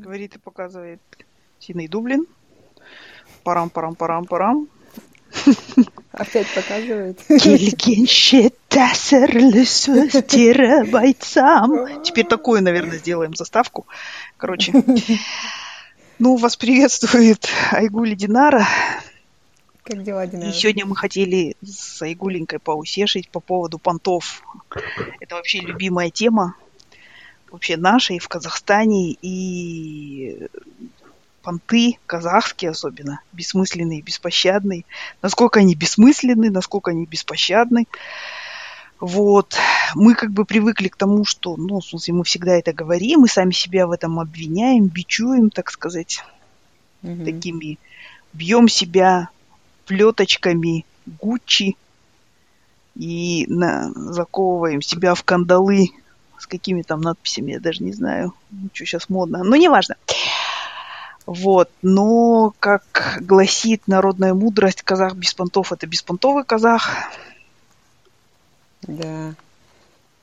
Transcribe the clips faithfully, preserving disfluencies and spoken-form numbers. Говорит и показывает Синий Дублин. Парам-парам-парам-парам. Опять показывает. Теперь такую, наверное, сделаем заставку. Короче. Ну, вас приветствует Айгуля Динара. Как дела, Динара? И сегодня мы хотели с Айгуленькой поусешить по поводу понтов. Это вообще любимая тема. Вообще наша и в Казахстане. И... понты, казахские особенно, бессмысленные, беспощадные. Насколько они бессмысленны, насколько они беспощадны. Вот. Мы как бы привыкли к тому, что, ну, в смысле, мы всегда это говорим, мы сами себя в этом обвиняем, бичуем, так сказать. Угу. Такими. Бьем себя плеточками Гуччи и на, заковываем себя в кандалы с какими там надписями, я даже не знаю, что сейчас модно. Но неважно. Вот, но, как гласит народная мудрость, казах без понтов – это беспонтовый казах. Да.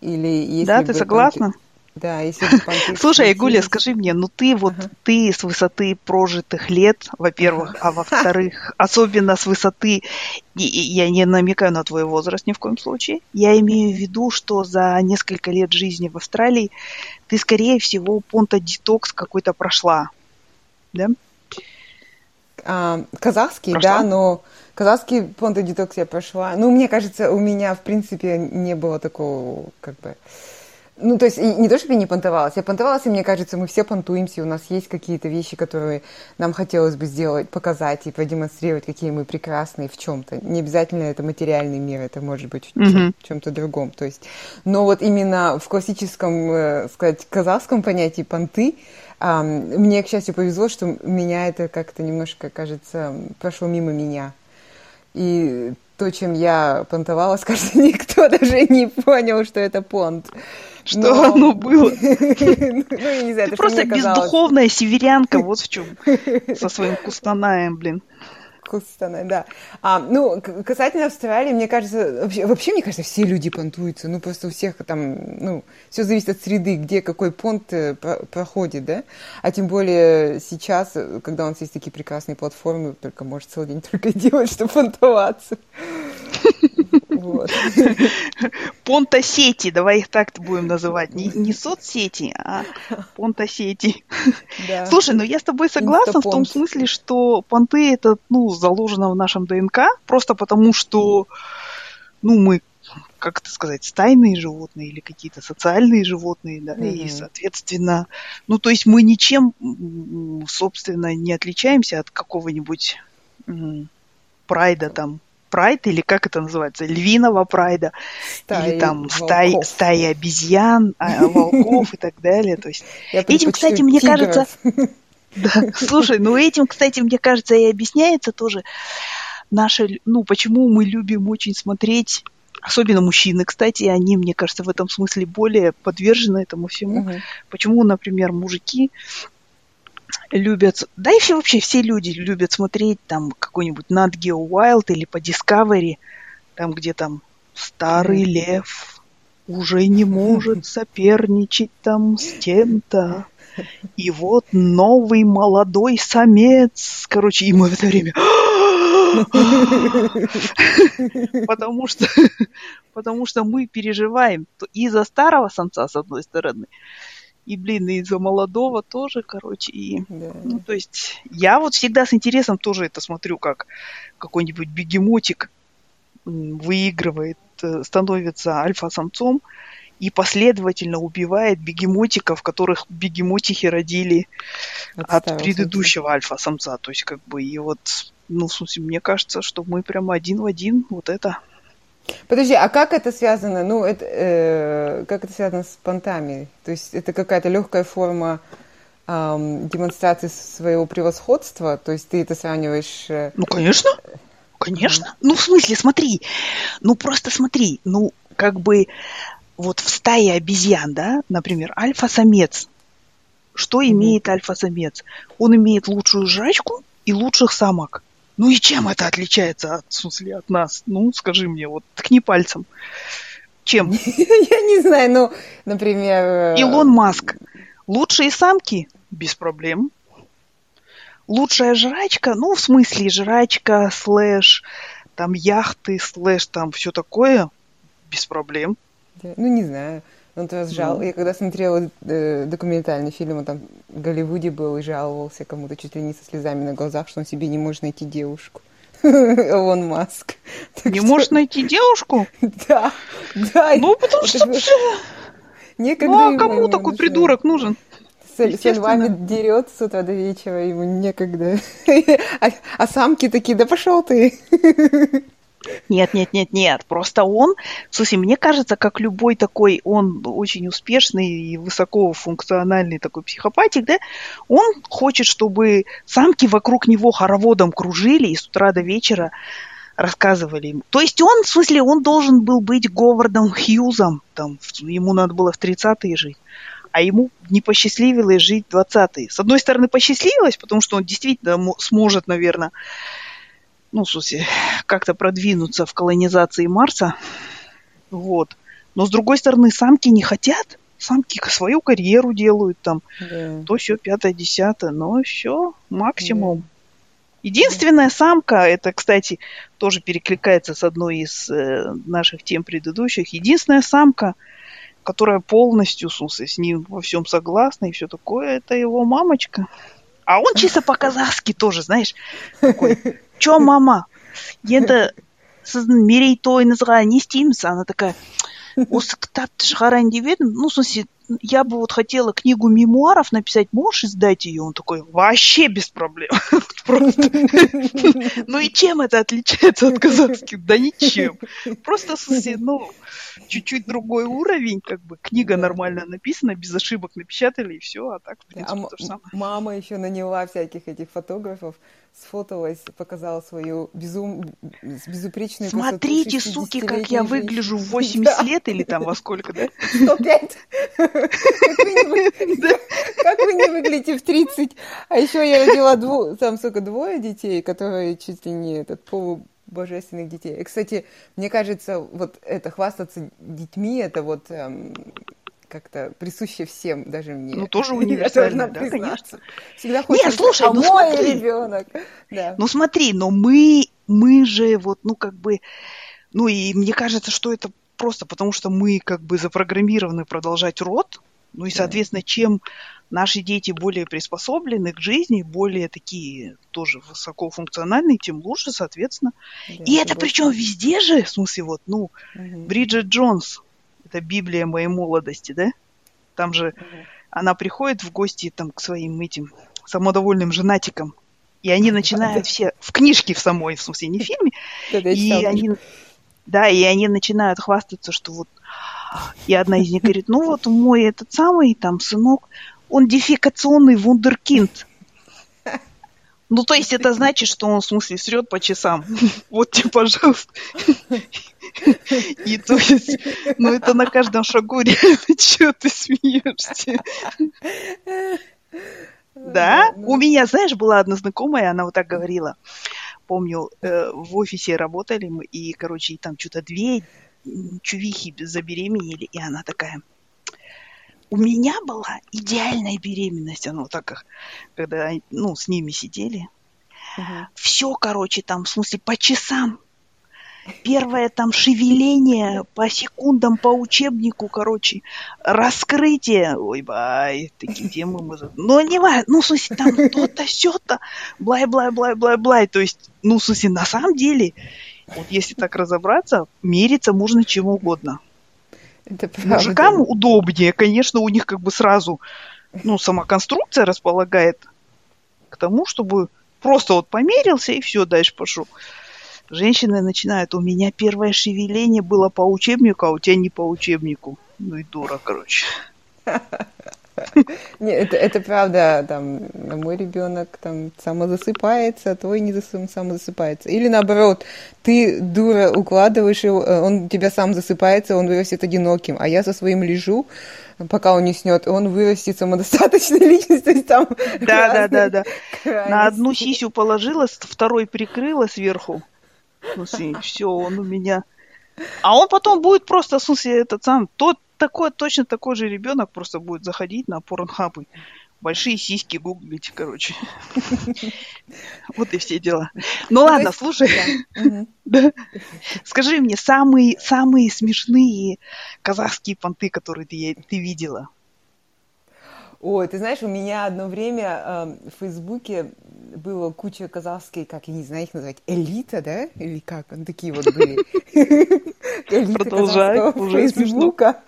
Или если да, ты согласна? Понты... Да, если бы понты... Слушай, Айгуля, скажи мне, ну ты вот, ага. ты с высоты прожитых лет, во-первых, а во-вторых, особенно с высоты, и, и я не намекаю на твой возраст ни в коем случае, я имею в виду, что за несколько лет жизни в Австралии ты, скорее всего, понто-детокс какой-то прошла. Да? А, казахский, прошла? Да, но казахский понто-детокс я прошла. Ну, мне кажется, у меня, в принципе, не было такого, как бы... Ну, то есть, не то, чтобы я не понтовалась. Я понтовалась, и мне кажется, мы все понтуемся, и у нас есть какие-то вещи, которые нам хотелось бы сделать, показать и продемонстрировать, какие мы прекрасные в чем-то. Не обязательно это материальный мир, это может быть в mm-hmm. чем-то другом. То есть, но вот именно в классическом, э, сказать, казахском понятии понты, э, мне, к счастью, повезло, что меня это как-то немножко, кажется, прошло мимо меня. И то, чем я понтовалась, кажется, никто даже не понял, что это понт. Что но... оно было? Ты просто бездуховная северянка, вот в чем. Со своим кустанаем, блин. Кустанай, да. А, ну, касательно Австралии, мне кажется, вообще, вообще, мне кажется, все люди понтуются. Ну, просто у всех там, ну, все зависит от среды, где какой понт проходит, да? А тем более сейчас, когда у нас есть такие прекрасные платформы, только можешь целый день только делать, чтобы понтоваться. Вот. Понтосети, давай их так-то будем называть. Не, не соцсети, а понтосети. Да. Слушай, ну я с тобой согласна Инстапонт. В том смысле, что понты это, ну, заложено в нашем ДНК, просто потому что, ну, мы, как это сказать, стайные животные или какие-то социальные животные, да, mm-hmm. и, соответственно, ну, то есть мы ничем, собственно, не отличаемся от какого-нибудь м- прайда там, прайд, или как это называется, львиного прайда, стаи или там стаи, стаи обезьян, волков и так далее. То есть этим, кстати, мне кажется... Слушай, ну этим, кстати, мне кажется, и объясняется тоже наше... Ну, почему мы любим очень смотреть, особенно мужчины, кстати, они, мне кажется, в этом смысле более подвержены этому всему. Почему, например, мужики... любят, да и все вообще все люди любят смотреть там какой-нибудь Nat Geo Wild или по Discovery, там где там старый лев уже не может соперничать там с тем-то, и вот новый молодой самец, короче, и мы в это время... Потому что, потому что мы переживаем и за старого самца, с одной стороны, и, блин, и за молодого тоже, короче. И, да. Ну, то есть я вот всегда с интересом тоже это смотрю, как какой-нибудь бегемотик выигрывает, становится альфа-самцом и последовательно убивает бегемотиков, которых бегемотихи родили от, от предыдущего альфа-самца. То есть как бы и вот, ну, в смысле, мне кажется, что мы прямо один в один вот это... Подожди, а как это связано? Ну, это, э, как это связано с понтами? То есть это какая-то легкая форма э, демонстрации своего превосходства? То есть ты это сравниваешь? Э... Ну, конечно, конечно. Mm. Ну, в смысле, смотри, ну просто смотри, ну как бы вот в стае обезьян, да, например, альфа-самец. Что mm. имеет альфа-самец? Он имеет лучшую жрачку и лучших самок. Ну и чем это отличается от, в смысле, от нас? Ну, скажи мне, вот ткни пальцем. Чем? Я не знаю, ну, например... Илон Маск. Лучшие самки, без проблем. Лучшая жрачка, ну, в смысле, жрачка, слэш, там, яхты, слэш, там, все такое, без проблем. Да, ну, не знаю, он тоже жал. Mm. Я когда смотрела э, документальный фильм, он там в Голливуде был и жаловался кому-то чуть ли не со слезами на глазах, что он себе не может найти девушку. Илон Маск. Не можешь найти девушку? Да, да. Ну, потому что... Ну, а кому такой придурок нужен? Со львами дерет с утра до вечера, ему некогда. А, а самки такие, да пошел ты. Нет, нет, нет, нет. Просто он, слушай, мне кажется, как любой такой, он очень успешный и высокофункциональный такой психопатик, да, он хочет, чтобы самки вокруг него хороводом кружили и с утра до вечера рассказывали ему. То есть он, в смысле, он должен был быть Говардом Хьюзом, там, ему надо было в тридцатые жить. А ему не посчастливилось жить в двадцатые. С одной стороны, посчастливилось, потому что он действительно сможет, наверное, ну, в смысле, как-то продвинуться в колонизации Марса. Вот. Но, с другой стороны, самки не хотят. Самки свою карьеру делают там. Yeah. То все, пятое, десятое. Но все, максимум. Yeah. Единственная самка, это, кстати, тоже перекликается с одной из наших тем предыдущих. Единственная самка, которая полностью Сусы, с ним во всем согласна и все такое, это его мамочка. А он чисто по-казахски тоже, знаешь, такой, чё, мама, енді сіздің мерейтойыңызға не істейміз? Она такая, осы кітапты шығарайын деп едім, ну, в смысле, я бы вот хотела книгу мемуаров написать, можешь издать ее? Он такой, вообще без проблем. Просто. Ну и чем это отличается от казахских? Да ничем. Просто, в смысле, ну, чуть-чуть другой уровень, как бы книга нормально написана, без ошибок напечатали, и все, а так, в принципе, то же самое. Мама еще наняла всяких этих фотографов, сфоталась, показала свою безупречную красоту. Смотрите, суки, как я выгляжу в восемьдесят лет или там во сколько, да? сто пять. Как вы не выглядите в тридцать? А еще я родила там, сколько, двое детей, которые чуть ли не полубожественных детей. Кстати, мне кажется, вот это хвастаться детьми, это вот как-то присуще всем, даже мне. Ну, тоже универсально, да, конечно. Всегда хочется, слушай, ну смотри. Ребенок. Ну, смотри, но мы, мы же вот, ну, как бы, ну, и мне кажется, что это просто потому, что мы как бы запрограммированы продолжать род, ну и, соответственно, чем наши дети более приспособлены к жизни, более такие тоже высокофункциональные, тем лучше, соответственно. Да, и это причем везде же, в смысле, вот, ну, угу. Бриджит Джонс, это Библия моей молодости, да? Там же угу. она приходит в гости там к своим этим самодовольным женатикам, и они начинают все, в книжке в самой, в смысле, не в фильме, и они... Да, и они начинают хвастаться, что вот... И одна из них говорит, ну вот мой этот самый там сынок, он дефекационный вундеркинд. Ну, то есть это значит, что он, в смысле, срет по часам. Вот тебе, пожалуйста. И то есть, ну это на каждом шагу реально, чё ты смеешься? Да, у меня, знаешь, была одна знакомая, она вот так говорила. Помню, э, в офисе работали мы, и, короче, и там что-то две чувихи забеременели, и она такая, у меня была идеальная беременность, она вот так, когда, ну, с ними сидели. Угу. Все, короче, там, в смысле, по часам. Первое там шевеление по секундам, по учебнику, короче, раскрытие. Ой, бай, такие темы мы... Ну, не важно, ну, в смысле, там то-то, сё-то, блай-блай-блай-блай-блай. То есть, ну, в смысле, на самом деле, вот если так разобраться, мериться можно чем угодно. Это правда. Мужикам удобнее, конечно, у них как бы сразу, ну, сама конструкция располагает к тому, чтобы просто вот померился и все, дальше пошел. Женщины начинают, у меня первое шевеление было по учебнику, а у тебя не по учебнику. Ну и дура, короче. Нет, это правда, там, мой ребенок там самозасыпается, а твой не самозасыпается. Или наоборот, ты, дура, укладываешь его, он тебя сам засыпается, он вырастет одиноким, а я со своим лежу, пока он не снёт, он вырастет самодостаточной личностью. Да, да, да, да. На одну сисю положила, второй прикрыла сверху. В смысле, все, он у меня. А он потом будет просто, в смысле, этот сам, тот такой, точно такой же ребенок просто будет заходить на порнхабы. Большие сиськи гуглите, короче. Вот и все дела. Ну ладно, слушай. Скажи мне, самые смешные казахские понты, которые ты видела? Ой, ты знаешь, у меня одно время э, в Фейсбуке было куча казахской, как я не знаю их назвать, элита, да? Или как? Ну, такие вот были. Элита казахского Фейсбука.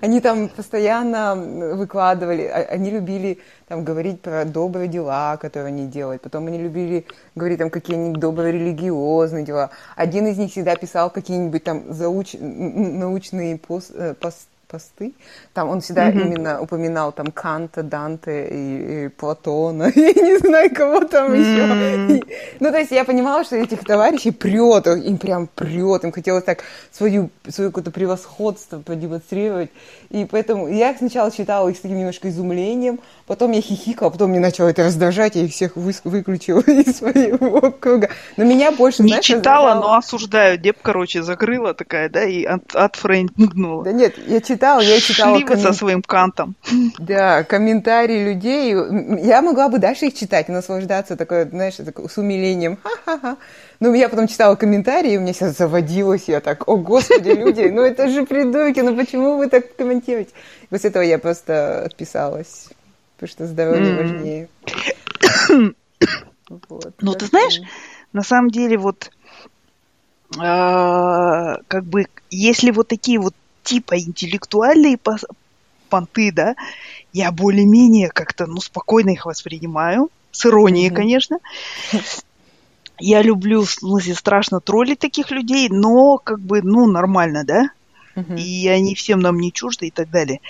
Они там постоянно выкладывали, они любили там говорить про добрые дела, которые они делают. Потом они любили говорить там какие-нибудь добрые религиозные дела. Один из них всегда писал какие-нибудь там научные посты. Посты. Там он всегда mm-hmm. именно упоминал там Канта, Данте и, и Платона, я не знаю, кого там mm-hmm. еще. И, ну, то есть я понимала, что этих товарищей прет, им прям прет, им хотелось так свою, свое какое-то превосходство продемонстрировать. И поэтому я их сначала читала их с таким немножко изумлением, потом я хихикала, потом мне начало это раздражать, я их всех вы, выключила из своего круга. Но меня больше, не знаешь, читала, раздражало... но осуждаю. Деп, короче, закрыла такая, да, и от, отфренднула. Да нет, я читала. Читала, я читала коммен... со своим Кантом. Да, комментарии людей. Я могла бы дальше их читать и наслаждаться такой, знаешь, такой, с умилением. Ха-ха-ха. Но я потом читала комментарии, и у меня сейчас заводилось. Я так, о, господи, люди, ну это же придурки, ну почему вы так комментируете? После этого я просто отписалась, потому что здоровье mm-hmm. важнее. Вот, ну, ты знаешь, на самом деле, вот э, как бы, если вот такие вот типа интеллектуальные понты, да, я более-менее как-то, ну, спокойно их воспринимаю, с иронией, mm-hmm. конечно. Я люблю, в смысле, страшно троллить таких людей, но как бы, ну, нормально, да, mm-hmm. и они всем нам не чужды и так далее.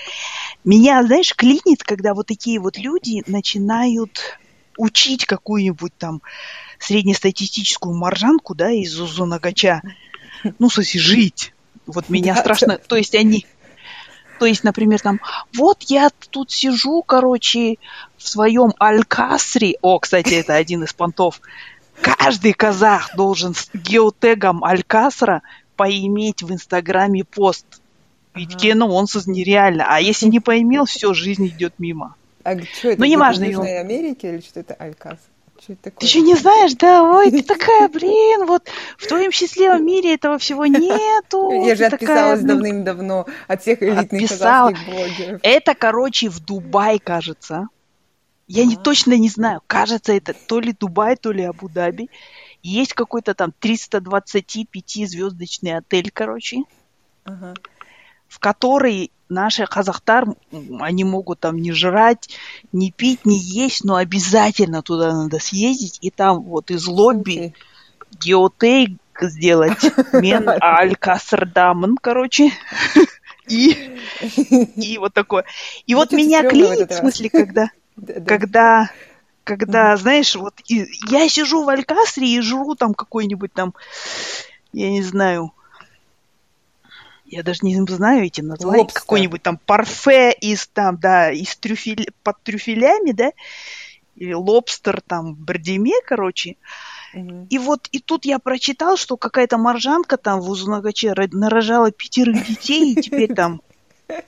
Меня, знаешь, клинит, когда вот такие вот люди начинают учить какую-нибудь там среднестатистическую маржанку, да, из Узунагача, ну, в смысле, жить. Вот меня да, страшно, то есть они, то есть, например, там, вот я тут сижу, короче, в своем Аль-Касре, о, кстати, это один из понтов, каждый казах должен с геотегом Аль-Касра поиметь в Инстаграме пост, ведь ага. ну, он нереально, а если не поимел, все, жизнь идет мимо. А что это, ну, не важно, в Южной Америке или что это Аль-Касра? Ты же не знаешь, да, ой, ты такая, блин, вот в твоем счастливом мире этого всего нету. Я же отписалась такая... давным-давно от всех элитных Отписала. казахских блогеров. Это, короче, в Дубае, кажется. Я не, точно не знаю, кажется, это то ли Дубай, то ли Абу-Даби. Есть какой-то там триста двадцать пятизвездочный отель, короче, ага. в который... Наши казахтар, они могут там не жрать, не пить, не есть, но обязательно туда надо съездить. И там вот из лобби okay. геотейк сделать. Мен Аль-Касрдамн, короче. И, и вот такое. И вот меня клинит, в смысле, когда, когда, когда, знаешь, вот я сижу в Аль-Касре и жру там какой-нибудь там, я не знаю... Я даже не знаю эти названия, какой-нибудь там парфе из там, да, из трюфель, под трюфелями, да, или лобстер там в бардеме, короче. Mm-hmm. И вот, и тут я прочитал, что какая-то маржанка там в Узунагаче нарожала пятерых детей и теперь там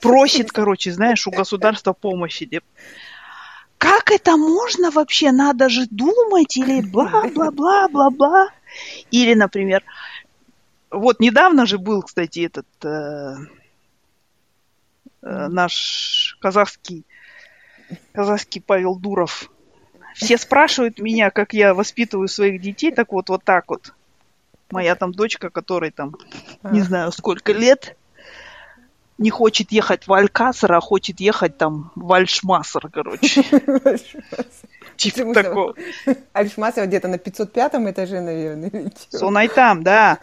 просит, короче, знаешь, у государства помощи. Как это можно вообще? Надо же думать или бла-бла-бла-бла-бла. Или, например... Вот недавно же был, кстати, этот э, э, наш казахский, казахский Павел Дуров. Все спрашивают меня, как я воспитываю своих детей, так вот, вот так вот. Моя там дочка, которой там не знаю сколько лет, не хочет ехать в Аль-Каср, а хочет ехать там в Аль-Шмаср, короче. Типа такого. Аль-Шмаср где-то на пятьсот пятом этаже, наверное. Он и там, да.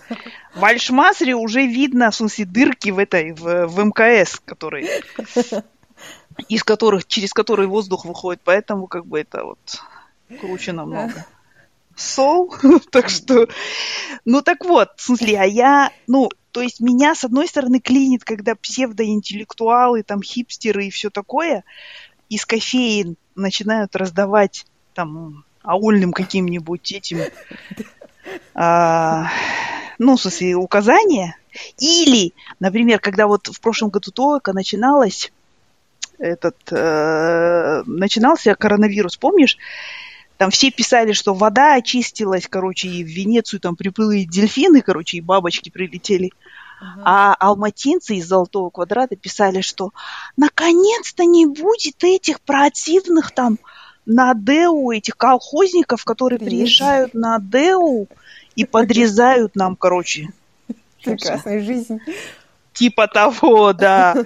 В Аль-Шмасре уже видно, в смысле, дырки в этой, в, в МКС, которые, из которых, через которые воздух выходит, поэтому как бы это вот круче намного. Сол, так что... Ну так вот, в смысле, а я, ну, то есть меня, с одной стороны, клинит, когда псевдоинтеллектуалы, там, хипстеры и все такое из кофеин начинают раздавать, там, аульным каким-нибудь этим... А, ну, в смысле, указания. Или, например, когда вот в прошлом году только начиналось этот, э, начинался коронавирус, помнишь? Там все писали, что вода очистилась, короче, и в Венецию там приплыли дельфины, короче, и бабочки прилетели. Uh-huh. А алматинцы из Золотого квадрата писали, что наконец-то не будет этих противных там на ДЭУ, этих колхозников, которые Венеция. Приезжают на ДЭУ и подрезают нам, короче. Прекрасная жизнь. Типа того, да.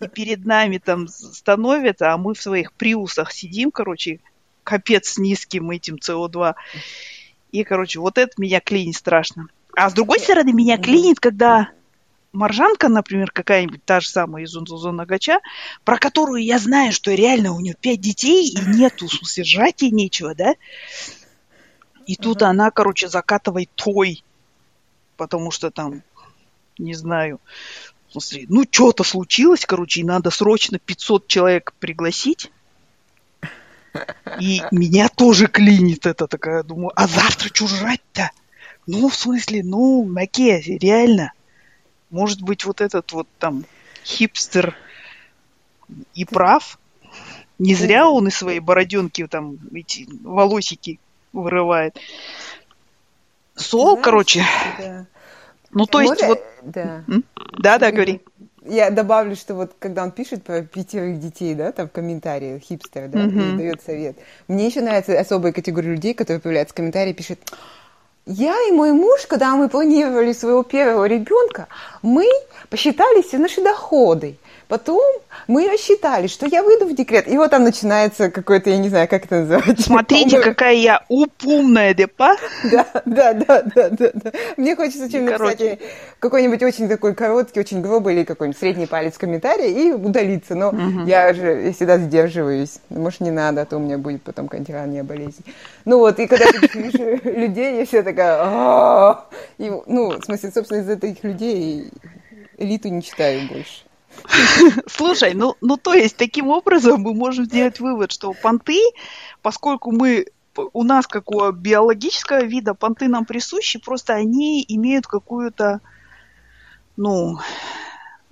И перед нами там становятся, а мы в своих приусах сидим, короче, капец с низким этим СО2. И, короче, вот это меня клинит страшно. А с другой стороны, меня клинит, когда маржанка, например, какая-нибудь та же самая из Узунагача, про которую я знаю, что реально у нее пять детей и нету, в смысле, жрать ей нечего, да? И тут uh-huh. она, короче, закатывает той, потому что там, не знаю, в смысле, ну, что-то случилось, короче, и надо срочно пятьсот человек пригласить. И меня тоже клинит это, такая, думаю, а завтра что жрать-то? Ну, в смысле, ну, Маке, реально. Может быть, вот этот вот там хипстер и прав. Не зря он из своей бороденки там эти волосики вырывает. Сол, знаешь, короче. Да. Ну, то есть, вот... Да, да, да, говори. Я добавлю, что вот когда он пишет про пятерых детей, да, там в комментарии хипстер, да, mm-hmm. дает совет. Мне еще нравится особая категория людей, которые появляются в комментарии, пишет: я и мой муж, когда мы планировали своего первого ребенка, мы посчитали все наши доходы. Потом мы рассчитали, что я выйду в декрет. И вот там начинается какой-то, я не знаю, как это называется. Смотрите, какая я упумная, депа. Да, да, да, да, да, да. Мне хочется чем-нибудь, кстати, какой-нибудь очень такой короткий, очень грубый или какой-нибудь средний палец комментарий и удалиться. Но угу. я же я всегда сдерживаюсь. Может, не надо, а то у меня будет потом континентальная болезнь. Ну вот, и когда ты пишешь людей, я вся такая... Ну, в смысле, собственно, из этих людей элиту не читаю больше. Слушай, ну, ну то есть таким образом мы можем сделать вывод, что понты, поскольку мы, у нас как у биологического вида, понты нам присущи, просто они имеют какую-то, ну,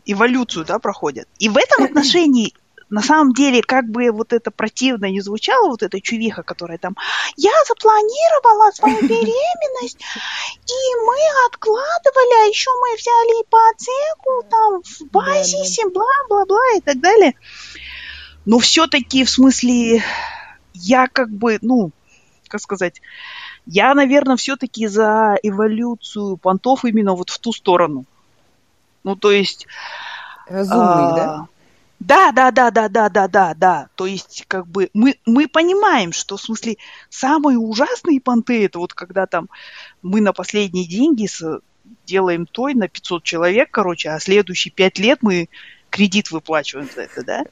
эволюцию, да, проходят. И в этом отношении, на самом деле, как бы вот это противно не звучало, вот эта чувиха, которая там, я запланировала свою беременность, и мы откладывали, а еще мы взяли ипотеку там в базисе, бла-бла-бла и так далее. Но все-таки, в смысле, я как бы, ну, как сказать, я, наверное, все-таки за эволюцию понтов именно вот в ту сторону. Ну, то есть... Разумный, а- да? Да, да, да, да, да, да, да, да. То есть, как бы, мы, мы понимаем, что, в смысле, самые ужасные понты, это вот когда там мы на последние деньги делаем той на пятьсот человек, короче, а следующие пять лет мы кредит выплачиваем за это, да?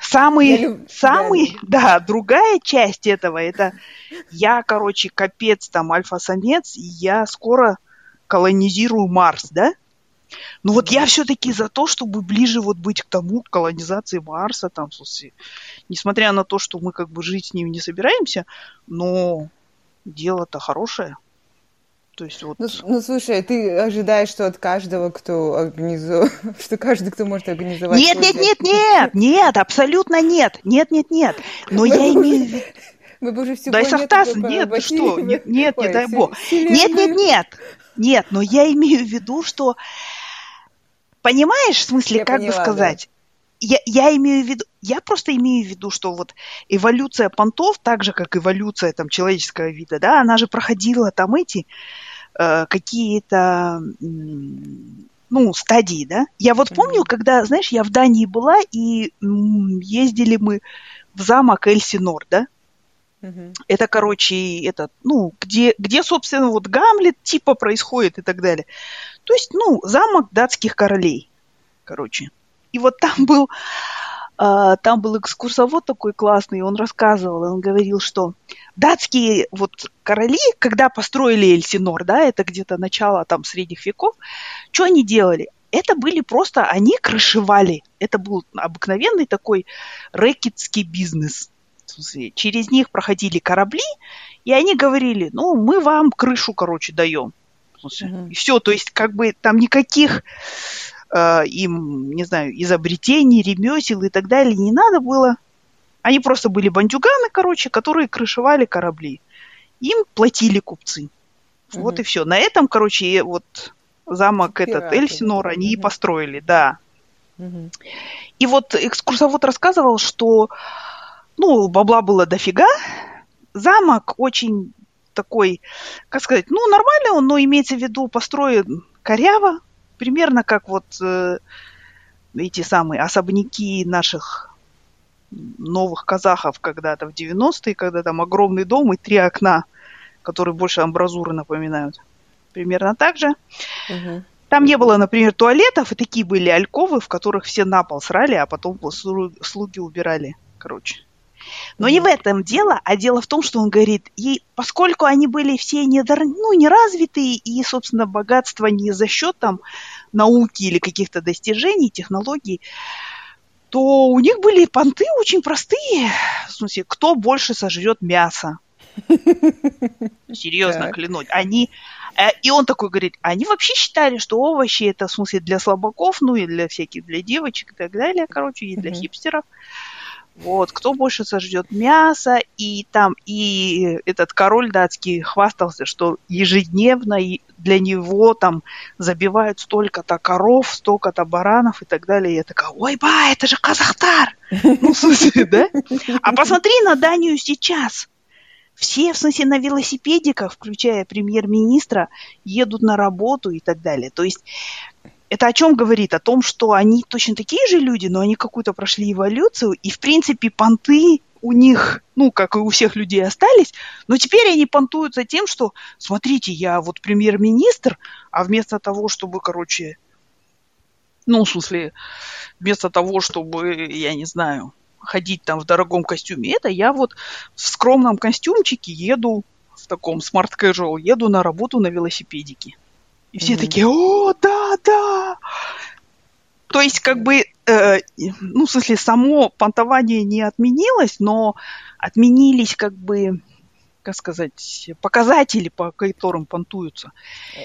Самые, самые, да, другая часть этого, это я, короче, капец, там, альфа-самец, и я скоро колонизирую Марс, да? Ну вот я все-таки за то, чтобы ближе вот быть к тому, к колонизации Марса, там, слушай, несмотря на то, что мы как бы жить с ним не собираемся, но дело-то хорошее. То есть вот... ну, ну слушай, ты ожидаешь, что от каждого, кто организует, что каждый, кто может организовать... Нет, нет, нет, нет, нет, абсолютно нет, нет, нет, нет, но я имею... Мы бы уже всего дай софтас, нет, ты что, нет, нет, не дай бог. Нет, нет, нет, нет, но я имею в виду, что... Понимаешь, в смысле, я как поняла, бы сказать, да. я, я имею в виду, я просто имею в виду, что вот эволюция понтов, так же, как эволюция там, человеческого вида, да, она же проходила там эти э, какие-то э, ну, стадии, да. Я вот помню, mm-hmm. когда, знаешь, я в Дании была, и м, ездили мы в замок Эльсинор, да. Mm-hmm. Это, короче, это, ну, где, где, собственно, вот Гамлет типа происходит и так далее. То есть, ну, замок датских королей, короче. И вот там был, э, там был экскурсовод такой классный, он рассказывал, он говорил, что датские вот короли, когда построили Эльсинор, да, это где-то начало там средних веков, что они делали? Это были просто, они крышевали. Это был обыкновенный такой рэкетский бизнес. В смысле, через них проходили корабли, и они говорили, ну, мы вам крышу, короче, даем. И все, то есть как бы там никаких э, им, не знаю, изобретений, ремесел и так далее не надо было. Они просто были бандюганы, короче, которые крышевали корабли. Им платили купцы. Mm-hmm. Вот и все. На этом, короче, вот замок Пираты. этот Эльсинор они mm-hmm. и построили, да. Mm-hmm. И вот экскурсовод рассказывал, что, ну, бабла было дофига. Замок очень такой, как сказать, ну, нормальный он, но имеется в виду построен коряво, примерно как вот э, эти самые особняки наших новых казахов когда-то в девяностые, когда там огромный дом и три окна, которые больше амбразуры напоминают. Примерно так же. Угу. Там не было, например, туалетов, и такие были альковы, в которых все на пол срали, а потом слуги убирали, короче. Но угу. не в этом дело, а дело в том, что он говорит, и поскольку они были все недор... ну, неразвитые, и, собственно, богатство не за счет там науки или каких-то достижений, технологий, то у них были понты очень простые. В смысле, кто больше сожрет мясо? Серьезно, клянусь. Они... И он такой говорит, они вообще считали, что овощи это, в смысле, для слабаков, ну и для всяких, для девочек и так далее, короче, и для хипстеров. Вот, кто больше сожрет мясо, и там, и этот король датский хвастался, что ежедневно для него там забивают столько-то коров, столько-то баранов и так далее. И я такая, ой, ба, это же Казахстан! Ну, в смысле, да? А посмотри на Данию сейчас. Все, в смысле, на велосипедиках, включая премьер-министра, едут на работу и так далее. То есть... Это о чем говорит? О том, что они точно такие же люди, но они какую-то прошли эволюцию, и, в принципе, понты у них, ну, как и у всех людей, остались, но теперь они понтуются тем, что, смотрите, я вот премьер-министр, а вместо того, чтобы, короче, ну, в смысле, вместо того, чтобы, я не знаю, ходить там в дорогом костюме, это я вот в скромном костюмчике еду, в таком смарт-кэжуал, еду на работу на велосипедике. И все mm-hmm. такие, о, да, да. То есть, как бы, э, ну, в смысле, само понтование не отменилось, но отменились, как бы, как сказать, показатели, по которым понтуются.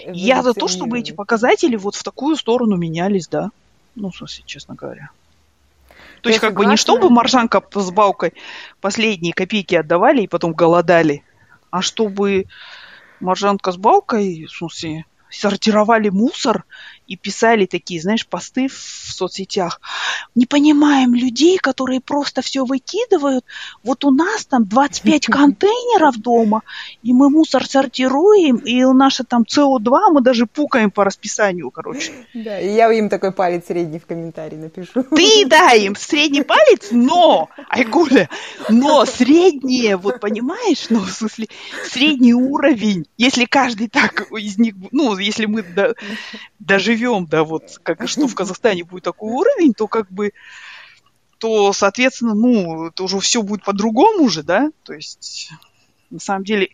Mm-hmm. Я за то, чтобы эти показатели вот в такую сторону менялись, да. Ну, в смысле, честно говоря. То есть, как бы, не чтобы маржанка с балкой последние копейки отдавали и потом голодали, а чтобы маржанка с балкой, в смысле... сортировали мусор и писали такие, знаешь, посты в соцсетях. Не понимаем людей, которые просто все выкидывают. Вот у нас там двадцать пять контейнеров дома, и мы мусор сортируем, и у нас там си о два, мы даже пукаем по расписанию, короче. Да, и я им такой палец средний в комментарии напишу. Ты, да, им средний палец, но, Айгуля, но среднее, вот понимаешь, ну, в смысле, средний уровень, если каждый так из них, ну, если мы до, доживем, да, вот, как, что в Казахстане будет такой уровень, то как бы, то, соответственно, ну, это уже все будет по-другому уже, да, то есть, на самом деле,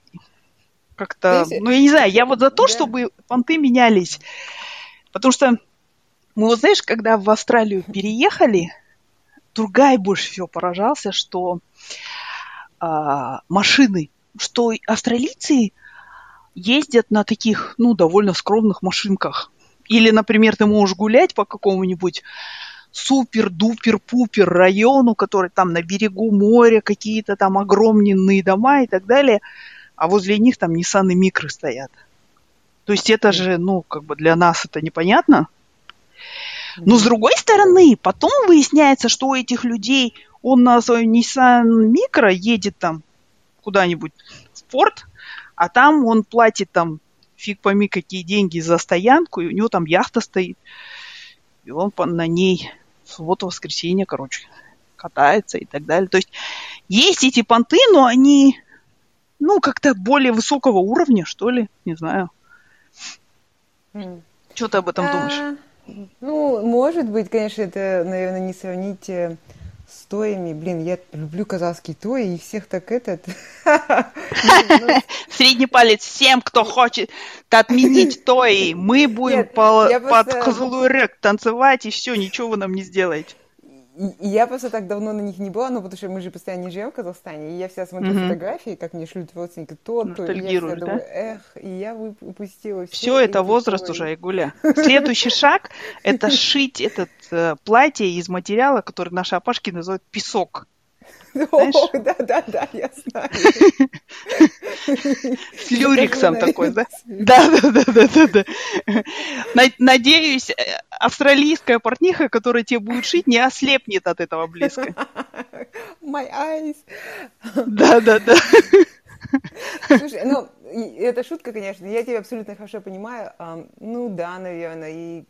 как-то, ну, я не знаю, я вот за то, да. чтобы понты менялись, потому что мы, вот знаешь, когда в Австралию переехали, Тургай больше всего поражался, что а, машины, что австралийцы ездят на таких, ну, довольно скромных машинках. Или, например, ты можешь гулять по какому-нибудь супер-дупер-пупер району, который там на берегу моря, какие-то там огромненные дома и так далее, а возле них там Ниссаны Микры стоят. То есть это же, ну, как бы для нас это непонятно. Но, с другой стороны, потом выясняется, что у этих людей он на своем Ниссан Микро едет там куда-нибудь в порт, а там он платит там фиг пойми какие деньги за стоянку, и у него там яхта стоит, и он на ней в субботу-воскресенье, короче, катается и так далее. То есть есть эти понты, но они, ну, как-то более высокого уровня, что ли, не знаю. Mm. Что ты об этом а, думаешь? Ну, может быть, конечно, это, наверное, не сравнить... с тоями. Блин, я люблю казахские тои, и всех так этот... Средний палец всем, кто хочет отменить тои. Мы будем под козлурек танцевать, и все, ничего вы нам не сделаете. И я просто так давно на них не была, но потому что мы же постоянно не живем в Казахстане, и я всегда смотрю mm-hmm. фотографии, как мне шлют родственники, то, то, и я всегда думаю, эх, и я упустила все. Все, это возраст уже, Айгуля. Следующий шаг – это шить это платье из материала, который наши опашки называют песок. Да-да-да, я знаю. С люриксом такой, да? Да-да-да. Надеюсь, австралийская портниха, которая тебе будет шить, не ослепнет от этого близко. My eyes. Да-да-да. Слушай, ну, это шутка, конечно, я тебя абсолютно хорошо понимаю. Ну да, наверное, и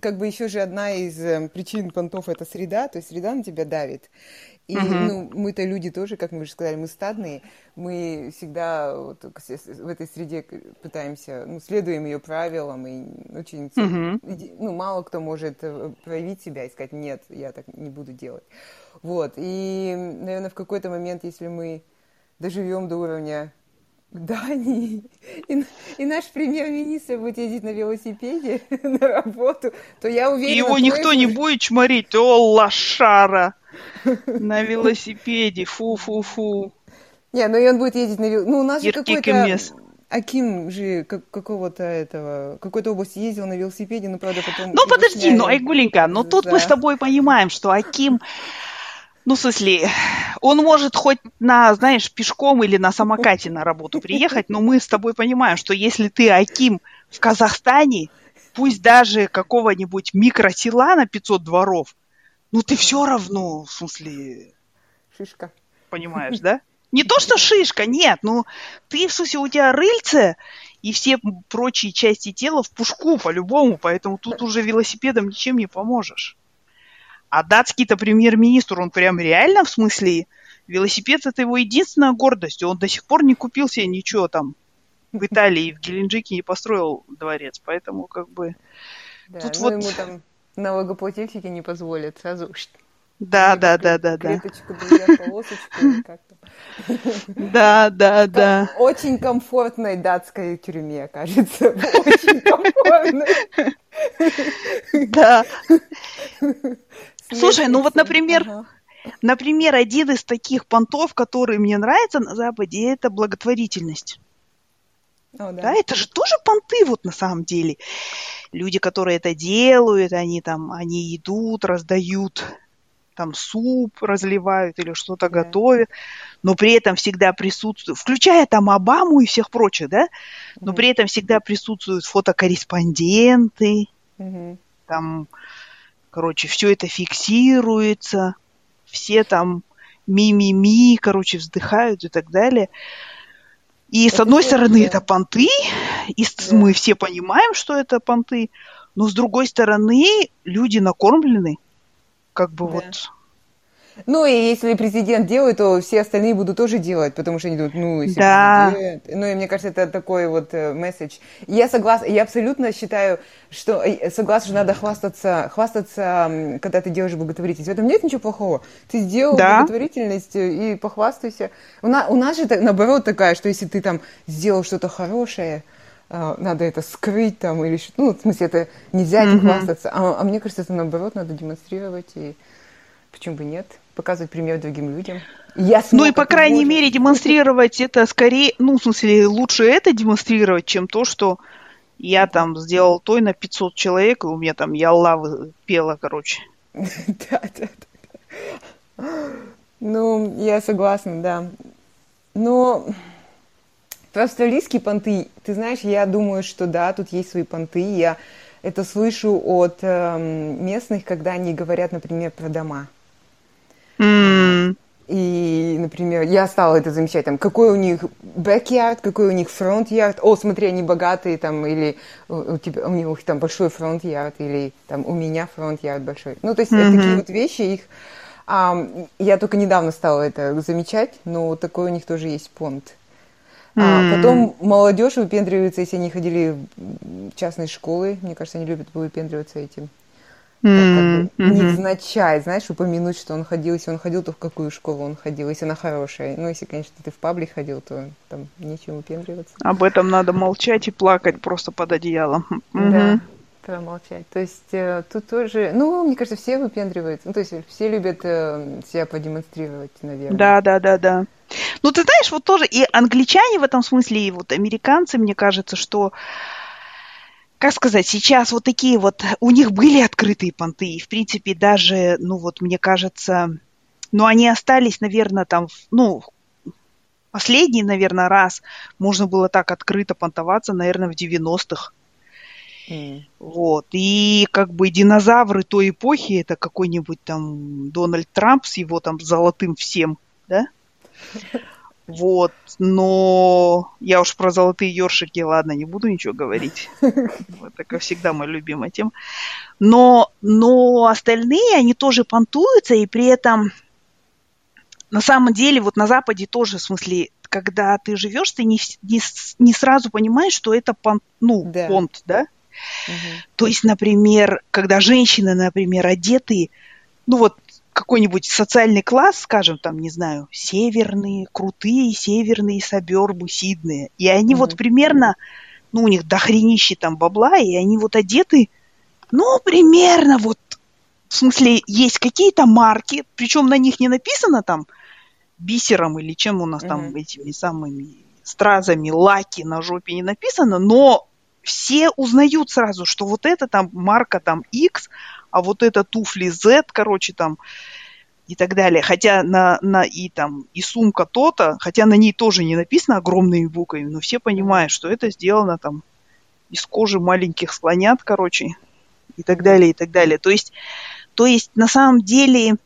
как бы еще же одна из причин понтов – это среда, то есть среда на тебя давит. И uh-huh. ну, мы-то люди тоже, как мы уже сказали, мы стадные, мы всегда вот в этой среде пытаемся, ну, следуем ее правилам, и очень, uh-huh. ну, мало кто может проявить себя и сказать, нет, я так не буду делать. Вот, и, наверное, в какой-то момент, если мы доживем до уровня Дании, и, и наш премьер-министр будет ездить на велосипеде на работу, то я уверена... И его никто что... не будет чморить, о, лошара! На велосипеде, фу-фу-фу. Не, ну и он будет ездить на велосипеде. Ну, у нас же какой-то... Аким же как, какого-то этого... Какой-то области ездил на велосипеде, но, правда, потом... Ну, подожди, ну, Айгуленька, но тут мы с тобой понимаем, что Аким... Ну, в смысле, он может хоть на, знаешь, пешком или на самокате на работу приехать, но мы с тобой понимаем, что если ты аким в Казахстане, пусть даже какого-нибудь микросела на пятьсот дворов, ну ты все равно, в смысле... Шишка. Понимаешь, да? Не то, что шишка, нет, ну ты, в смысле, у тебя рыльце и все прочие части тела в пушку по-любому, поэтому тут уже велосипедом ничем не поможешь. А датский-то премьер-министр, он прям реально, в смысле, велосипед – это его единственная гордость. Он до сих пор не купил себе ничего там в Италии, в Геленджике не построил дворец. Поэтому как бы... Да, тут ну вот... ему там налогоплательщики не позволят сразу... Да-да-да-да-да. Клеточку, друзья, полосочку или как там. Да-да-да. Очень комфортной датской тюрьме, кажется. Очень комфортной. Да. Слушай, ну вот, например, например, один из таких понтов, который мне нравится на Западе, это благотворительность. О, да. Да, это же тоже понты, вот на самом деле. Люди, которые это делают, они там, они идут, раздают... там суп разливают или что-то yeah. готовят, но при этом всегда присутствуют, включая там Обаму и всех прочих, да, но mm-hmm. при этом всегда присутствуют фотокорреспонденты, mm-hmm. там, короче, все это фиксируется, все там ми-ми-ми, короче, вздыхают и так далее. И это с одной стороны yeah. это понты, и yeah. мы все понимаем, что это понты, но с другой стороны люди накормлены, как бы да. вот. Ну, и если президент делает, то все остальные будут тоже делать, потому что они думают, ну, если да. президент... Ну, и мне кажется, это такой вот месседж. Я согласна, я абсолютно считаю, что согласна, что надо хвастаться, хвастаться, когда ты делаешь благотворительность. В этом нет ничего плохого. Ты сделал да. благотворительность и похвастайся. У нас, у нас же, наоборот, такая, что если ты там сделал что-то хорошее... надо это скрыть там или что, ну, в смысле, это нельзя не хвастаться, mm-hmm. а, а мне кажется, это наоборот надо демонстрировать, и почему бы нет, показывать пример другим людям. Я смог, ну, и, по крайней мере, демонстрировать это скорее, ну, в смысле, лучше это демонстрировать, чем то, что я там сделал той на пятьсот человек, и у меня там я Аллах пела, короче. Да-да-да. Ну, я согласна, да. Но... Про австралийские понты, ты знаешь, я думаю, что да, тут есть свои понты. Я это слышу от э, местных, когда они говорят, например, про дома. Mm. И, например, я стала это замечать, там, какой у них бэк-ярд, какой у них фронт-ярд. О, смотри, они богатые, там, или у, тебя, у них там большой фронт-ярд, или там у меня фронт-ярд большой. Ну, то есть mm-hmm. такие вот вещи, их... А, я только недавно стала это замечать, но такой у них тоже есть понт. А потом молодежь выпендривается, если они ходили в частные школы. Мне кажется, они любят выпендриваться этим. Mm-hmm. Так, как бы, невзначай, знаешь, упомянуть, что он ходил. Если он ходил, то в какую школу он ходил, если она хорошая. Ну, если, конечно, ты в паблик ходил, то там нечем выпендриваться. Об этом надо молчать и плакать просто под одеялом. Mm-hmm. Да. молчать. То есть тут тоже, ну, мне кажется, все выпендриваются. Ну, то есть все любят себя продемонстрировать, наверное. Да, да, да, да. Ну, ты знаешь, вот тоже и англичане в этом смысле, и вот американцы, мне кажется, что, как сказать, сейчас вот такие вот, у них были открытые понты, и, в принципе, даже, ну, вот, мне кажется, ну, они остались, наверное, там, ну, последний, наверное, раз можно было так открыто понтоваться, наверное, в девяностых. Mm. Вот. И как бы динозавры той эпохи, это какой-нибудь там Дональд Трамп с его там золотым всем, да? Вот, но я уж про золотые ёршики, ладно, не буду ничего говорить. Это, как всегда, моя любимая тема. Но, но остальные, они тоже понтуются, и при этом, на самом деле, вот на Западе тоже, в смысле, когда ты живешь, ты не, не, не сразу понимаешь, что это понт, ну, да. понт, да? Угу. То есть, например, когда женщины, например, одеты, ну вот, какой-нибудь социальный класс, скажем, там, не знаю, северные, крутые, северные сабербы, сидные. И они mm-hmm. вот примерно, ну, у них дохренище там бабла, и они вот одеты, ну, примерно вот, в смысле, есть какие-то марки, причем на них не написано там бисером или чем у нас mm-hmm. там этими самыми стразами, лаки на жопе не написано, но все узнают сразу, что вот это там марка там X, а вот это туфли Z, короче, там, и так далее. Хотя на, на и там, и сумка то-то, хотя на ней тоже не написано огромными буквами, но все понимают, что это сделано там из кожи маленьких слонят, короче, и так далее, и так далее. То есть, то есть на самом деле,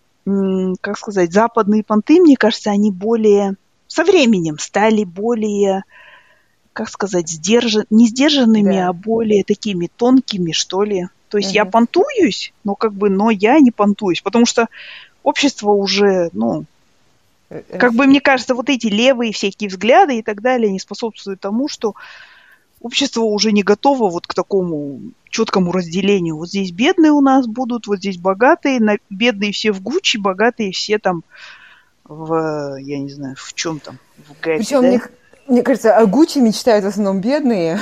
как сказать, западные понты, мне кажется, они более, со временем стали более, как сказать, сдержан, не сдержанными, да. а более такими тонкими, что ли. То есть mm-hmm. я понтуюсь, но как бы, но я не понтуюсь, потому что общество уже, ну, как бы, мне кажется, вот эти левые всякие взгляды и так далее, они способствуют тому, что общество уже не готово вот к такому четкому разделению. Вот здесь бедные у нас будут, вот здесь богатые, на... бедные все в Гуччи, богатые все там в, я не знаю, в чем там, в Гачи. Причем, да? мне, мне кажется, о Гуччи мечтают в основном бедные.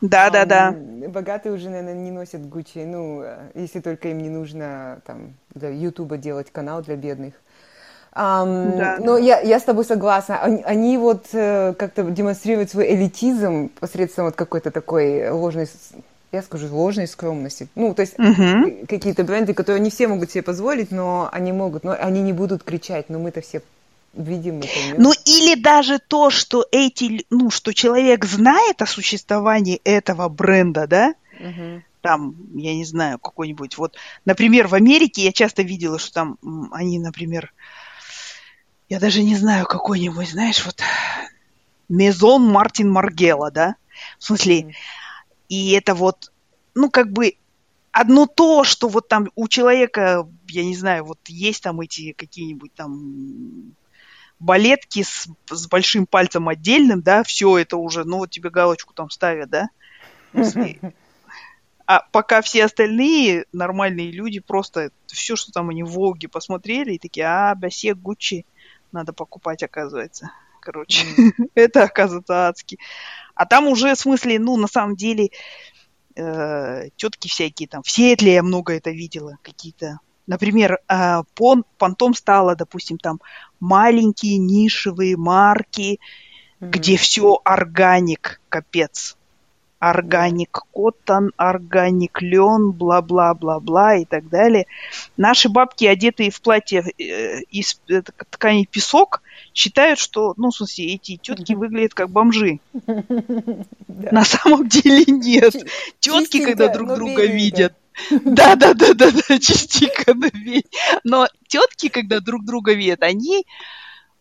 Да, да, да. Богатые уже, наверное, не носят Гуччи, ну, если только им не нужно там для Ютуба делать канал для бедных. Um, да. Но я, я с тобой согласна. Они, они вот э, как-то демонстрируют свой элитизм посредством вот какой-то такой ложной, я скажу, ложной скромности. Ну, то есть uh-huh. какие-то бренды, которые не все могут себе позволить, но они могут, но они не будут кричать, но мы-то все... Видимо, ну, или даже то, что эти, ну, что человек знает о существовании этого бренда, да, угу. там, я не знаю, какой-нибудь, вот, например, в Америке я часто видела, что там они, например, я даже не знаю, какой-нибудь, знаешь, вот, Мезон Мартин Маргела, да, в смысле, угу. и это вот, ну, как бы, одно то, что вот там у человека, я не знаю, вот есть там эти какие-нибудь там... балетки с, с большим пальцем отдельным, да, все это уже, ну, вот тебе галочку там ставят, да. А пока все остальные нормальные люди просто все, что там они в Волге посмотрели, и такие, а, басе, Гуччи, надо покупать, оказывается. Короче, mm-hmm. это, оказывается, адски. А там уже, в смысле, ну, на самом деле, э, тетки всякие там, в Сиэтле я много это видела, какие-то. Например, пон, понтом стало, допустим, там маленькие нишевые марки, mm-hmm. где все органик, капец. Органик коттон, органик лен, бла-бла-бла-бла и так далее. Наши бабки, одетые в платье из ткани песок, считают, что, ну, в смысле, эти тетки mm-hmm. выглядят как бомжи. На самом деле нет. Тетки, когда друг друга видят, Да, да, да, да, да, частика навей. Но тетки, когда друг друга видят, они